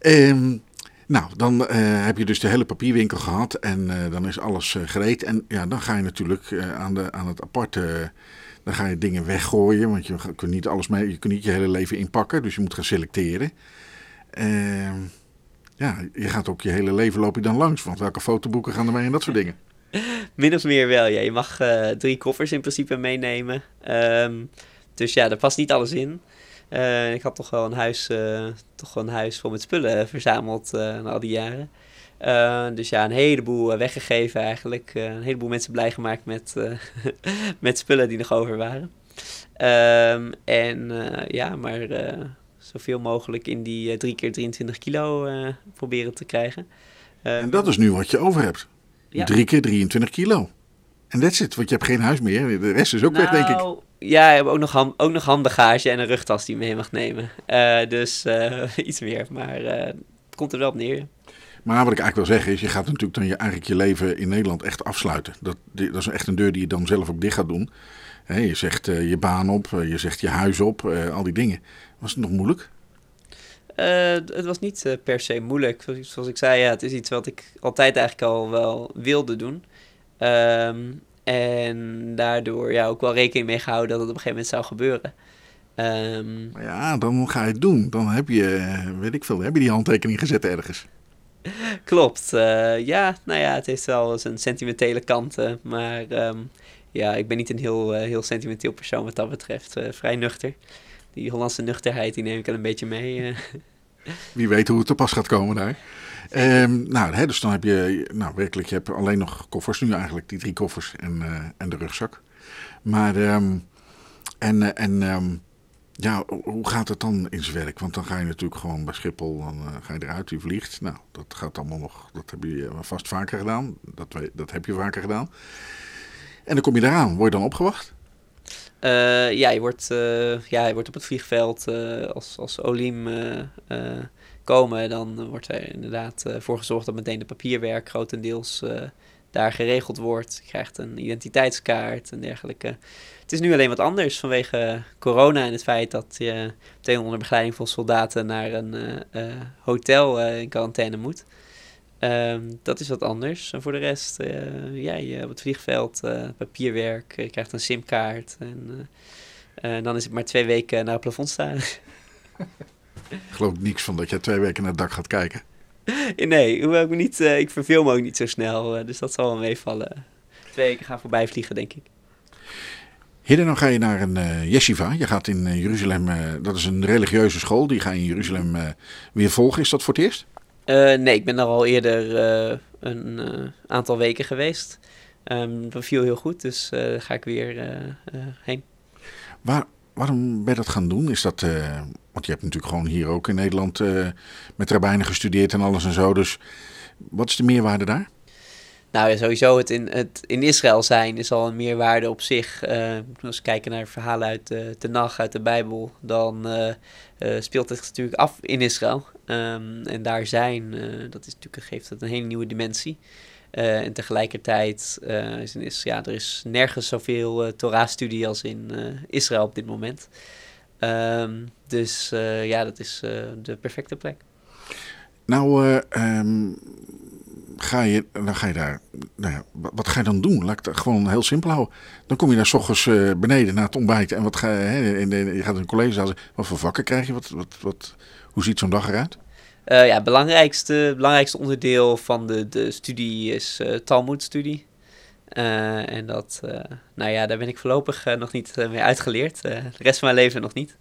um, nou, dan uh, heb je dus de hele papierwinkel gehad en uh, dan is alles uh, gereed. En ja, dan ga je natuurlijk uh, aan, de, aan het aparte, uh, dan ga je dingen weggooien, want je kunt niet alles mee, je kunt niet je hele leven inpakken, dus je moet gaan selecteren. Uh, ja, je gaat ook je hele leven loop je dan langs, want welke fotoboeken gaan er mee en dat soort dingen. Min of meer wel, ja. Je mag uh, drie koffers in principe meenemen. Um, Dus ja, daar past niet alles in. Uh, ik had toch wel een huis, uh, toch een huis vol met spullen verzameld uh, na al die jaren. Uh, dus ja, een heleboel uh, weggegeven eigenlijk. Uh, een heleboel mensen blij gemaakt met, uh, met spullen die nog over waren. Um, en uh, ja, maar uh, zoveel mogelijk in die drie keer drieëntwintig kilo uh, proberen te krijgen. Uh, en dat is nu wat je over hebt. Ja. drie keer drieëntwintig kilo. En that's it, want je hebt geen huis meer. De rest is ook nou, weg, denk ik. Ja, ik heb ook nog, hand, ook nog handbagage en een rugtas die je mee mag nemen. Uh, dus uh, iets meer, maar uh, het komt er wel op neer. Maar wat ik eigenlijk wil zeggen is, je gaat natuurlijk dan je, eigenlijk je leven in Nederland echt afsluiten. Dat, dat is echt een deur die je dan zelf ook dicht gaat doen. He, je zegt uh, je baan op, uh, je zegt je huis op, uh, al die dingen. Was het nog moeilijk? Uh, het was niet uh, per se moeilijk. Zoals, zoals ik zei, ja, het is iets wat ik altijd eigenlijk al wel wilde doen. Um, en daardoor ja, ook wel rekening mee gehouden dat het op een gegeven moment zou gebeuren. Um, ja, dan ga je het doen. Dan heb je, weet ik veel, heb je die handtekening gezet ergens. Klopt. Uh, ja, nou ja, het heeft wel zijn sentimentele kanten. Maar um, ja, ik ben niet een heel, uh, heel sentimenteel persoon wat dat betreft. Uh, vrij nuchter. Die Hollandse nuchterheid, die neem ik al een beetje mee. Uh. Wie weet hoe het te pas gaat komen daar. Um, nou, hè, dus dan heb je, nou werkelijk, je hebt alleen nog koffers nu eigenlijk, die drie koffers en, uh, en de rugzak. Maar, um, en, uh, en um, ja, hoe gaat het dan in zijn werk? Want dan ga je natuurlijk gewoon bij Schiphol, dan uh, ga je eruit, je vliegt. Nou, dat gaat allemaal nog, dat heb je vast vaker gedaan, dat, dat heb je vaker gedaan. En dan kom je eraan, word je dan opgewacht? Uh, ja, je wordt, uh, ja, je wordt op het vliegveld uh, als, als Olim... Uh, uh, komen, dan wordt er inderdaad uh, voor gezorgd dat meteen de papierwerk grotendeels uh, daar geregeld wordt. Je krijgt een identiteitskaart en dergelijke. Het is nu alleen wat anders vanwege corona en het feit dat je meteen onder begeleiding van soldaten naar een uh, uh, hotel uh, in quarantaine moet. Um, dat is wat anders. En voor de rest, uh, ja, je, op het vliegveld, uh, papierwerk, je krijgt een simkaart en... Uh, En dan is het maar twee weken naar het plafond staan. Ik geloof niks van dat jij twee weken naar het dak gaat kijken. Nee, hoewel ik, me niet, uh, ik verveel me ook niet zo snel. Uh, dus dat zal wel meevallen. Twee weken gaan voorbij vliegen, denk ik. Hidde, dan ga je naar een uh, yeshiva. Je gaat in uh, Jeruzalem, uh, dat is een religieuze school. Die ga je in Jeruzalem uh, weer volgen. Is dat voor het eerst? Uh, nee, ik ben daar al eerder uh, een uh, aantal weken geweest. Um, dat viel heel goed, dus uh, daar ga ik weer uh, uh, heen. Waar, waarom ben je dat gaan doen? Is dat, uh, want je hebt natuurlijk gewoon hier ook in Nederland uh, met rabbijnen gestudeerd en alles en zo. Dus wat is de meerwaarde daar? Nou ja, sowieso het in, het in Israël zijn is al een meerwaarde op zich. Uh, als we kijken naar verhalen uit de Tenach, uit de Bijbel, dan uh, uh, speelt het natuurlijk af in Israël. Um, en daar zijn, uh, dat is natuurlijk, geeft dat een hele nieuwe dimensie. Uh, en tegelijkertijd uh, is, is ja, er is nergens zoveel uh, Torah-studie als in uh, Israël op dit moment. Um, dus uh, ja, dat is uh, de perfecte plek. Nou, uh, um, ga je, dan ga je daar, nou ja, wat ga je dan doen? Laat ik het gewoon heel simpel houden. Dan kom je daar 's ochtends uh, beneden na het ontbijt en wat ga, hè, in de, je gaat in een collegezaal. Wat voor vakken krijg je? Wat, wat, wat, hoe ziet zo'n dag eruit? Uh, ja, het belangrijkste, belangrijkste onderdeel van de, de studie is uh, Talmud-studie. Uh, en dat, uh, nou ja, daar ben ik voorlopig uh, nog niet uh, mee uitgeleerd. Uh, de rest van mijn leven nog niet.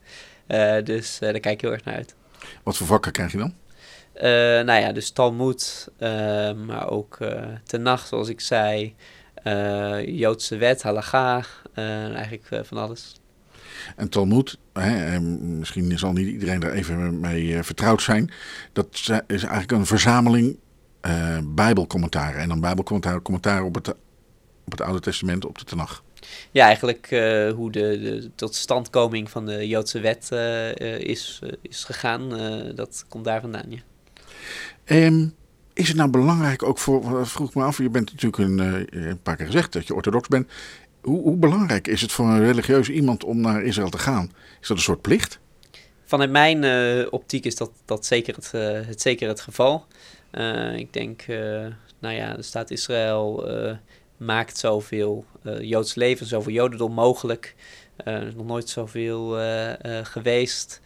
Uh, dus uh, daar kijk ik heel erg naar uit. Wat voor vakken krijg je dan? Uh, nou ja, dus Talmud, uh, maar ook uh, Tenach, zoals ik zei. Uh, Joodse wet, Halacha, uh, eigenlijk uh, van alles. En Talmud, hè, misschien zal niet iedereen daar even mee vertrouwd zijn. Dat is eigenlijk een verzameling uh, bijbelcommentaren. En dan bijbelcommentaren commentaar op, op het Oude Testament, op de Tenach. Ja, eigenlijk uh, hoe de, de totstandkoming van de Joodse wet uh, is, uh, is gegaan. Uh, dat komt daar vandaan, ja. Um, is het nou belangrijk ook voor, vroeg me af, je bent natuurlijk een, uh, een paar keer gezegd dat je orthodox bent. Hoe, hoe belangrijk is het voor een religieus iemand om naar Israël te gaan? Is dat een soort plicht? Vanuit mijn uh, optiek is dat, dat zeker, het, uh, het, zeker het geval. Uh, ik denk, uh, nou ja, de staat Israël uh, maakt zoveel uh, Joods leven, zoveel Jodendom mogelijk. Er uh, is nog nooit zoveel uh, uh, geweest.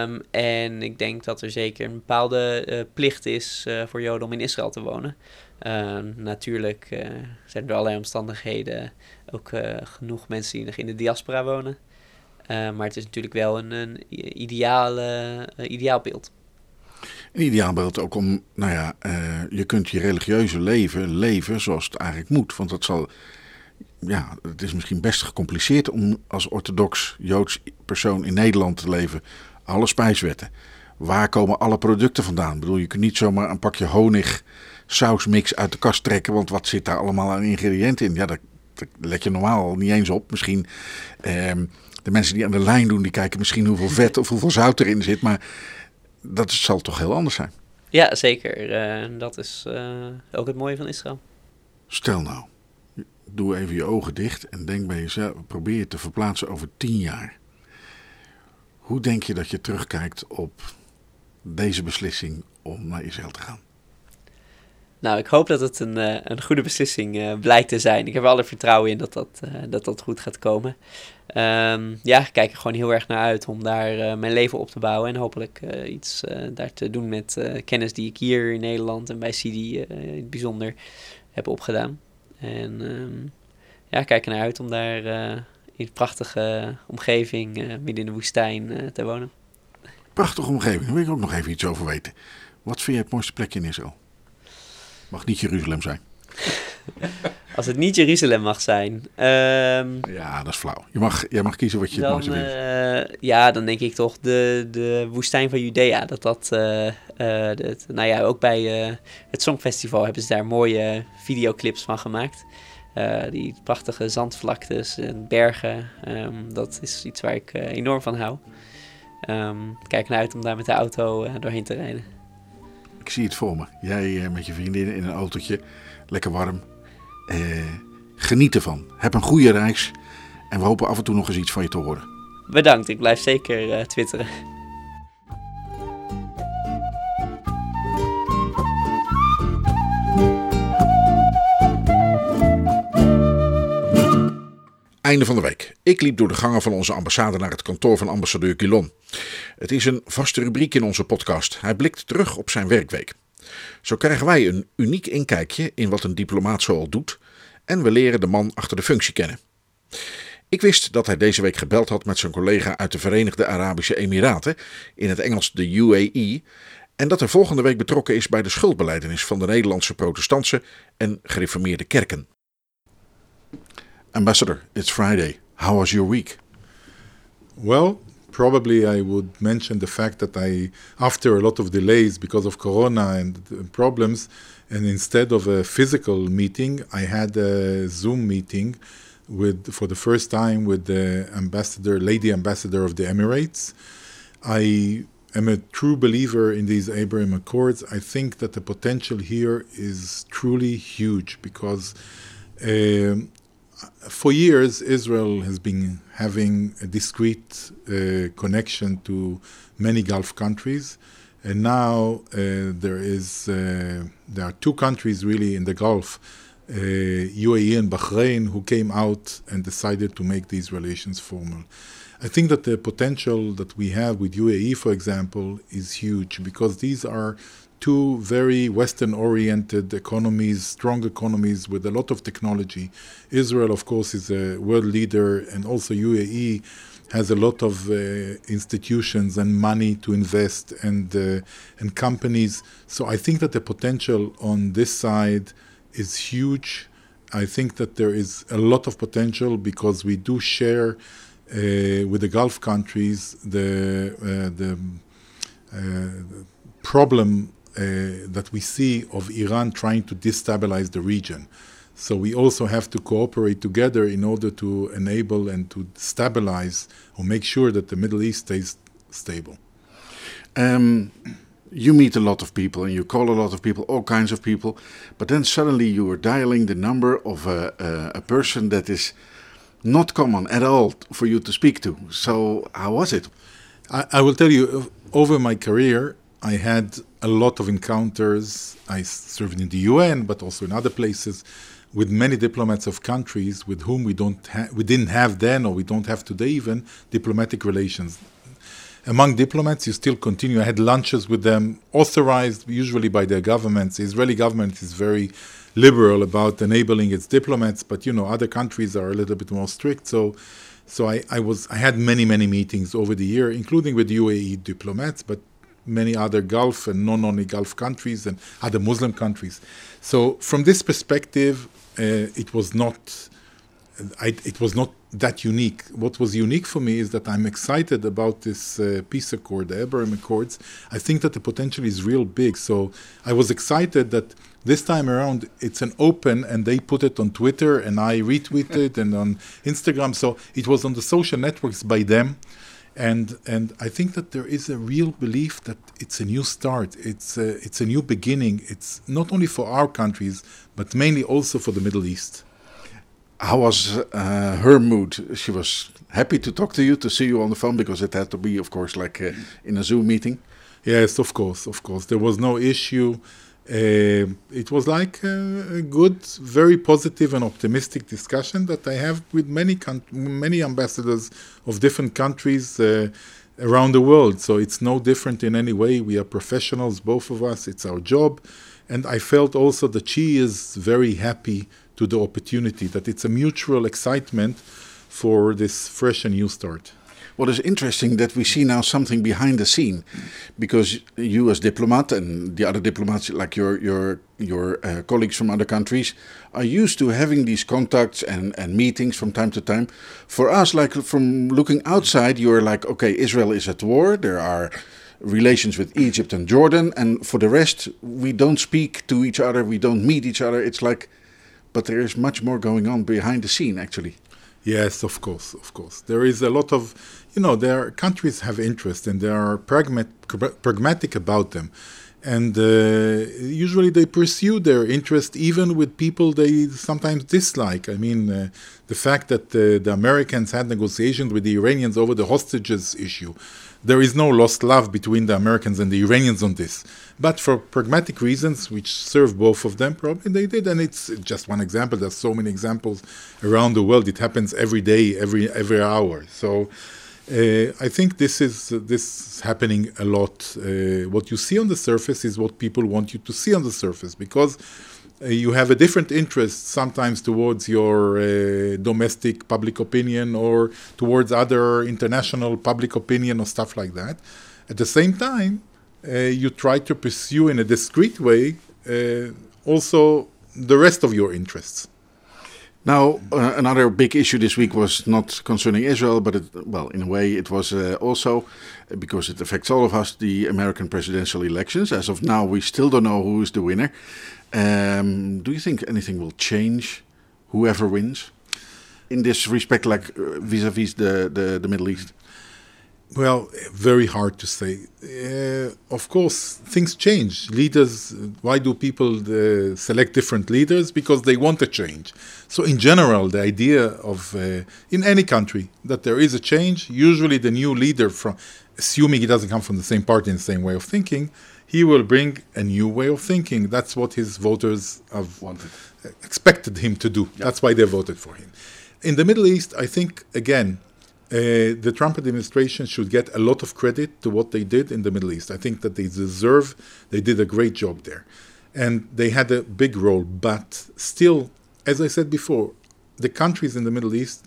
Um, en ik denk dat er zeker een bepaalde uh, plicht is uh, voor Joden om in Israël te wonen. Uh, natuurlijk uh, zijn er allerlei omstandigheden ook uh, genoeg mensen die nog in de diaspora wonen. Uh, maar het is natuurlijk wel een, een ideaal, uh, ideaal beeld. Een ideaal beeld ook om, nou ja, uh, je kunt je religieuze leven leven zoals het eigenlijk moet. Want dat zal, ja, het is misschien best gecompliceerd om als orthodox Joods persoon in Nederland te leven. Alle spijswetten. Waar komen alle producten vandaan? Ik bedoel, je kunt niet zomaar een pakje honig sausmix uit de kast trekken, want wat zit daar allemaal aan ingrediënten in? Ja, daar, daar let je normaal niet eens op. Misschien eh, de mensen die aan de lijn doen, die kijken misschien hoeveel vet of hoeveel zout erin zit, maar dat zal toch heel anders zijn. Ja, zeker. Uh, dat is uh, ook het mooie van Israël. Stel nou, doe even je ogen dicht en denk bij jezelf, probeer je te verplaatsen over tien jaar. Hoe denk je dat je terugkijkt op deze beslissing om naar Israël te gaan? Nou, ik hoop dat het een, een goede beslissing uh, blijkt te zijn. Ik heb er alle vertrouwen in dat dat, uh, dat, dat goed gaat komen. Um, ja, ik kijk er gewoon heel erg naar uit om daar uh, mijn leven op te bouwen. En hopelijk uh, iets uh, daar te doen met uh, kennis die ik hier in Nederland en bij C I D I uh, in het bijzonder heb opgedaan. En um, ja, ik kijk er naar uit om daar uh, in een prachtige omgeving, uh, midden in de woestijn, uh, te wonen. Prachtige omgeving, daar wil ik ook nog even iets over weten. Wat vind jij het mooiste plekje in Israël? Mag niet Jeruzalem zijn. Als het niet Jeruzalem mag zijn. Um, ja, dat is flauw. Je mag, jij mag kiezen wat je dan, het mooiste vindt. Uh, ja, dan denk ik toch de, de woestijn van Judea. Dat dat, uh, uh, dat nou ja, ook bij uh, het Songfestival hebben ze daar mooie videoclips van gemaakt. Uh, die prachtige zandvlaktes en bergen. Um, dat is iets waar ik uh, enorm van hou. Um, kijk naar uit om daar met de auto uh, doorheen te rijden. Ik zie het voor me. Jij met je vriendin in een autootje. Lekker warm. Eh, geniet ervan. Heb een goede reis. En we hopen af en toe nog eens iets van je te horen. Bedankt. Ik blijf zeker uh, twitteren. Einde van de week. Ik liep door de gangen van onze ambassade naar het kantoor van ambassadeur Gilon. Het is een vaste rubriek in onze podcast. Hij blikt terug op zijn werkweek. Zo krijgen wij een uniek inkijkje in wat een diplomaat zoal doet en we leren de man achter de functie kennen. Ik wist dat hij deze week gebeld had met zijn collega uit de Verenigde Arabische Emiraten, in het Engels de U A E, en dat hij volgende week betrokken is bij de schuldbelijdenis van de Nederlandse protestantse en gereformeerde kerken. Ambassador, it's Friday. How was your week? Well, probably I would mention the fact that I, after a lot of delays because of Corona and problems, and instead of a physical meeting, I had a Zoom meeting with, for the first time, with the ambassador, Lady Ambassador of the Emirates. I am a true believer in these Abraham Accords. I think that the potential here is truly huge because. Um, For years, Israel has been having a discrete uh, connection to many Gulf countries, and now uh, there is uh, there are two countries really in the Gulf, uh, U A E and Bahrain, who came out and decided to make these relations formal. I think that the potential that we have with U A E, for example, is huge because these are two very Western-oriented economies, strong economies with a lot of technology. Israel, of course, is a world leader, and also U A E has a lot of uh, institutions and money to invest and uh, and companies. So I think that the potential on this side is huge. I think that there is a lot of potential because we do share uh, with the Gulf countries the uh, the uh, problem. Uh, that we see of Iran trying to destabilize the region. So we also have to cooperate together in order to enable and to stabilize or make sure that the Middle East stays stable. Um, you meet a lot of people and you call a lot of people, all kinds of people, but then suddenly you are dialing the number of a, a, a person that is not common at all for you to speak to. So how was it? I, I will tell you, over my career, I had a lot of encounters. I served in the U N, but also in other places, with many diplomats of countries with whom we don't ha- we didn't have then, or we don't have today even, diplomatic relations. Among diplomats, you still continue. I had lunches with them, authorized usually by their governments. The Israeli government is very liberal about enabling its diplomats, but you know other countries are a little bit more strict. So. So I, I was I had many many meetings over the year, including with U A E diplomats, but. Many other Gulf and non-only Gulf countries and other Muslim countries. So from this perspective, uh, it was not I, it was not that unique. What was unique for me is that I'm excited about this uh, peace accord, the Abraham Accords. I think that the potential is real big. So I was excited that this time around it's an open and they put it on Twitter and I retweeted and on Instagram. So it was on the social networks by them. And and I think that there is a real belief that it's a new start, it's a, it's a new beginning. It's not only for our countries, but mainly also for the Middle East. How was uh, her mood? She was happy to talk to you, to see you on the phone, because it had to be, of course, like uh, in a Zoom meeting. Yes, of course, of course. There was no issue. Uh, it was like a good, very positive and optimistic discussion that I have with many con- many ambassadors of different countries uh, around the world. So it's no different in any way. We are professionals, both of us. It's our job. And I felt also that she is very happy to the opportunity, that it's a mutual excitement for this fresh and new start. What is interesting that we see now something behind the scene, because you as diplomat and the other diplomats, like your your your uh, colleagues from other countries, are used to having these contacts and, and meetings from time to time. For us, like from looking outside, you're like, okay, Israel is at war. There are relations with Egypt and Jordan, and for the rest, we don't speak to each other. We don't meet each other. It's like, but there is much more going on behind the scene, actually. Yes, of course, of course. There is a lot of, you know, there are, countries have interest and they are pragmat- pragmatic about them. And uh, usually they pursue their interest even with people they sometimes dislike. I mean, uh, the fact that uh, the Americans had negotiations with the Iranians over the hostages issue. There is no lost love between the Americans and the Iranians on this. But for pragmatic reasons, which serve both of them, probably they did. And it's just one example. There's so many examples around the world. It happens every day, every every hour. So uh, I think this is uh, this is happening a lot. Uh, what you see on the surface is what people want you to see on the surface, because you have a different interest sometimes towards your uh, domestic public opinion or towards other international public opinion or stuff like that. At the same time, uh, you try to pursue in a discreet way uh, also the rest of your interests. Now, uh, another big issue this week was not concerning Israel, but it, well, in a way it was uh, also, because it affects all of us, the American presidential elections. As of now, we still don't know who is the winner. Um, do you think anything will change, whoever wins, in this respect, like uh, vis-a-vis the, the, the Middle East? Well, very hard to say. Uh, of course, things change. Leaders, why do people uh, select different leaders? Because they want a change. So in general, the idea of, uh, in any country, that there is a change, usually the new leader, from, assuming he doesn't come from the same party and the same way of thinking, he will bring a new way of thinking. That's what his voters have wanted, expected him to do. Yeah. That's why they voted for him. In the Middle East, I think, again, Uh, the Trump administration should get a lot of credit to what they did in the Middle East. I think that they deserve, they did a great job there. And they had a big role, but still, as I said before, the countries in the Middle East,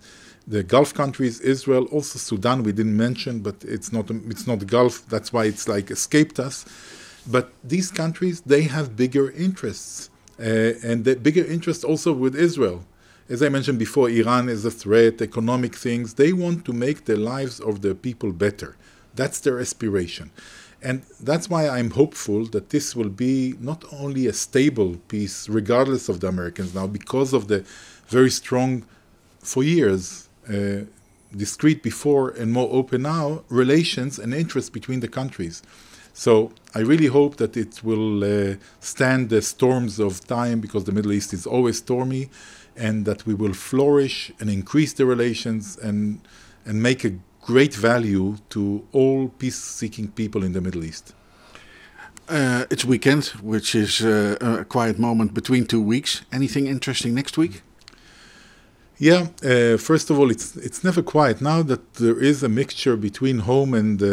the Gulf countries, Israel, also Sudan, we didn't mention, but it's not it's not the Gulf, that's why it's like escaped us. But these countries, they have bigger interests, uh, and the bigger interests also with Israel. As I mentioned before, Iran is a threat, economic things. They want to make the lives of their people better. That's their aspiration. And that's why I'm hopeful that this will be not only a stable peace, regardless of the Americans now, because of the very strong, for years, uh, discreet before and more open now, relations and interests between the countries. So I really hope that it will uh, stand the storms of time, because the Middle East is always stormy, and that we will flourish and increase the relations and and make a great value to all peace-seeking people in the Middle East. Uh, it's weekend, which is uh, a quiet moment between two weeks. Anything interesting next week? Yeah, uh, first of all, it's it's never quiet. Now that there is a mixture between home and uh,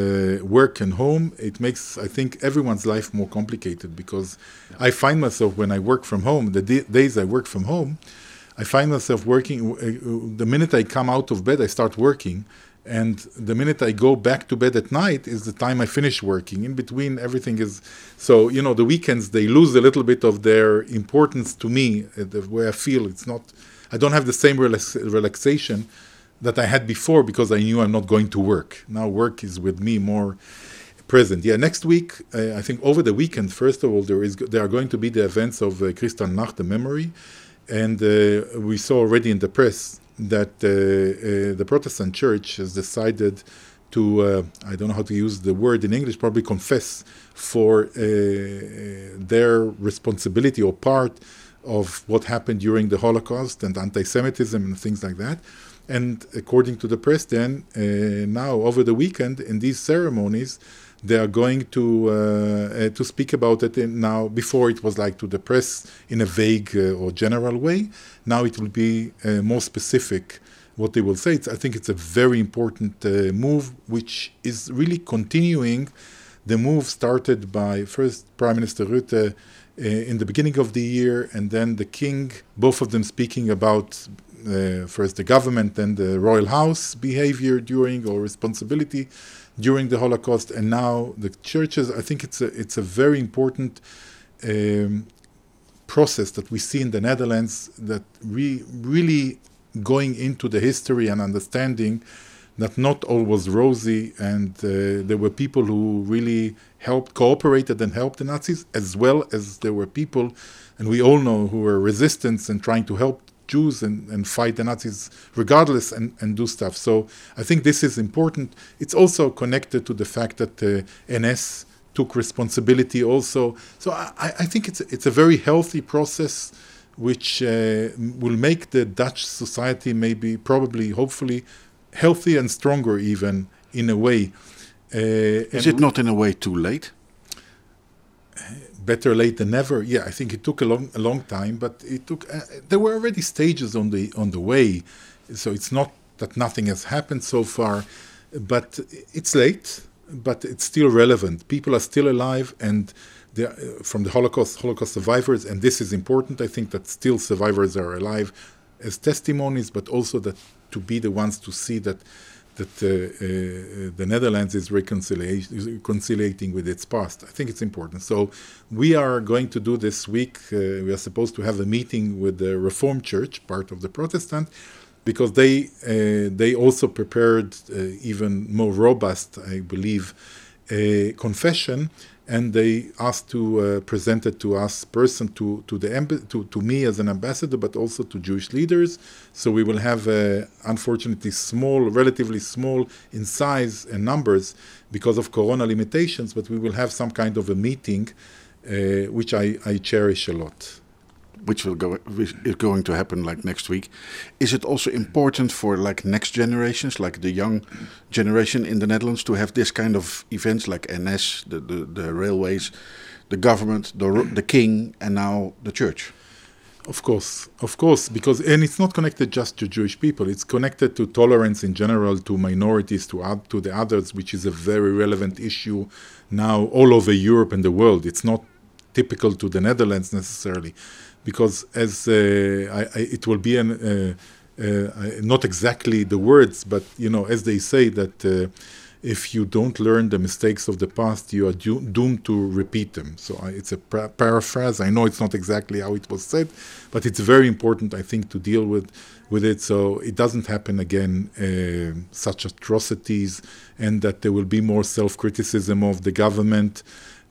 work and home, it makes, I think, everyone's life more complicated, because yeah. I find myself when I work from home, the d- days I work from home, I find myself working. The minute I come out of bed, I start working. And the minute I go back to bed at night is the time I finish working. In between, everything is... So, you know, the weekends, they lose a little bit of their importance to me, the way I feel. It's not... I don't have the same relax, relaxation that I had before, because I knew I'm not going to work. Now work is with me more present. Yeah, next week, uh, I think over the weekend, first of all, there is there are going to be the events of uh, Kristallnacht, the memory. And uh, we saw already in the press that uh, uh, the Protestant Church has decided to, uh, I don't know how to use the word in English, probably confess for uh, their responsibility or part of what happened during the Holocaust and anti-Semitism and things like that. And according to the press then, uh, now over the weekend in these ceremonies, they are going to uh, uh, to speak about it in now. Before it was like to the press in a vague uh, or general way. Now it will be uh, more specific what they will say. It's, I think it's a very important uh, move, which is really continuing the move started by first Prime Minister Rutte uh, in the beginning of the year, and then the King, both of them speaking about uh, first the government and the Royal House behavior during or responsibility during the Holocaust, and now the churches. I think it's a, it's a very important um, process that we see in the Netherlands, that we really going into the history and understanding that not all was rosy, and uh, there were people who really helped, cooperated and helped the Nazis, as well as there were people, and we all know, who were resistance and trying to help Jews and, and fight the Nazis regardless, and, and do stuff. So I think this is important. It's also connected to the fact that uh, N S took responsibility also. So I, I think it's, it's a very healthy process, which uh, will make the Dutch society maybe, probably, hopefully, healthy and stronger even, in a way. Uh, is it not in a way too late? better late than never. Yeah, I think it took a long, a long time, but it took. Uh, there were already stages on the on the way, so it's not that nothing has happened so far, but it's late. But it's still relevant. People are still alive, and they're from the Holocaust, Holocaust survivors, and this is important. I think that still survivors are alive as testimonies, but also that to be the ones to see that that uh, uh, the Netherlands is reconcilia- is reconciliating with its past. I think it's important. So we are going to do this week, uh, we are supposed to have a meeting with the Reformed Church, part of the Protestant, because they uh, they also prepared uh, even more robust, I believe, a confession, and they asked to uh, present it to us person to to the amb- to to me as an ambassador, but also to Jewish leaders. So we will have, uh, unfortunately, small, relatively small in size and numbers because of Corona limitations, but we will have some kind of a meeting, uh, which I, I cherish a lot. Which will go which is going to happen like next week. Is it also important for like next generations, like the young generation in the Netherlands, to have this kind of events like N S, the the, the railways, the government, the the king, and now the church? Of course, of course, because and it's not connected just to Jewish people. It's connected to tolerance in general, to minorities, to ad, to the others, which is a very relevant issue now all over Europe and the world. It's not typical to the Netherlands necessarily. Because as uh, I, I, it will be an, uh, uh, not exactly the words, but you know, as they say that uh, if you don't learn the mistakes of the past, you are do- doomed to repeat them. So I, it's a pra- paraphrase. I know it's not exactly how it was said, but it's very important, I think, to deal with with it so it doesn't happen again. Uh, such atrocities, and that there will be more self-criticism of the government.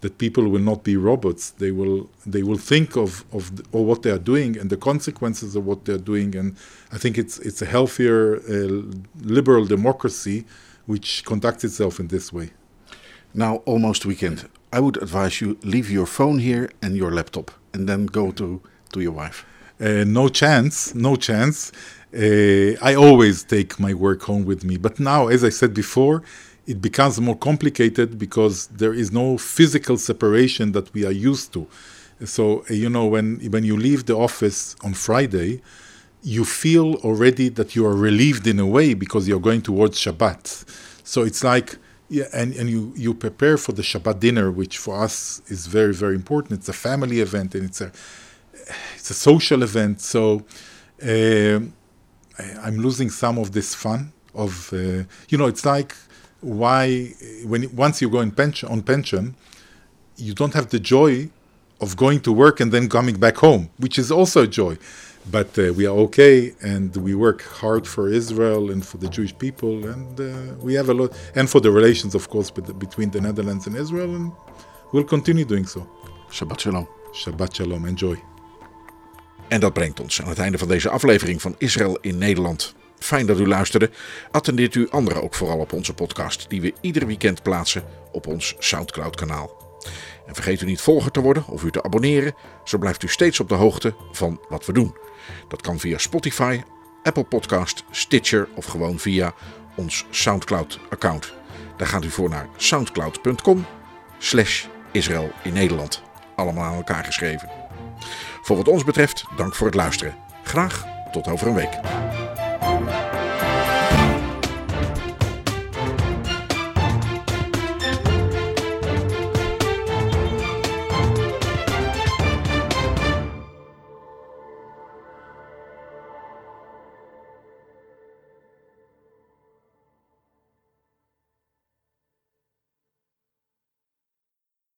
That people will not be robots. They will they will think of of the, or what they are doing and the consequences of what they are doing. And I think it's it's a healthier uh, liberal democracy which conducts itself in this way. Now almost weekend. I would advise you leave your phone here and your laptop, and then go to to your wife. Uh, no chance. No chance. Uh, I always take my work home with me. But now, as I said before, it becomes more complicated because there is no physical separation that we are used to. So, you know, when when you leave the office on Friday, you feel already that you are relieved in a way because you're going towards Shabbat. So it's like, yeah, and, and you, you prepare for the Shabbat dinner, which for us is very, very important. It's a family event and it's a, it's a social event. So um, I, I'm losing some of this fun of, uh, you know, it's like, why when once you go in pension on pension you don't have the joy of going to work and then coming back home, which is also a joy, but uh, we are okay and we work hard for Israel and for the Jewish people, and uh, we have a lot, and for the relations, of course, with the, between the Netherlands and Israel, and we'll continue doing so. Shabbat shalom. Shabbat shalom. Enjoy. En dat brengt ons aan het einde van deze aflevering van Israël in Nederland. Fijn dat u luisterde. Attendeert u anderen ook vooral op onze podcast, die we ieder weekend plaatsen op ons Soundcloud-kanaal. En vergeet u niet volger te worden of u te abonneren. Zo blijft u steeds op de hoogte van wat we doen. Dat kan via Spotify, Apple Podcast, Stitcher of gewoon via ons Soundcloud-account. Daar gaat u voor naar soundcloud.com slash Israël in Nederland. Allemaal aan elkaar geschreven. Voor wat ons betreft, dank voor het luisteren. Graag tot over een week.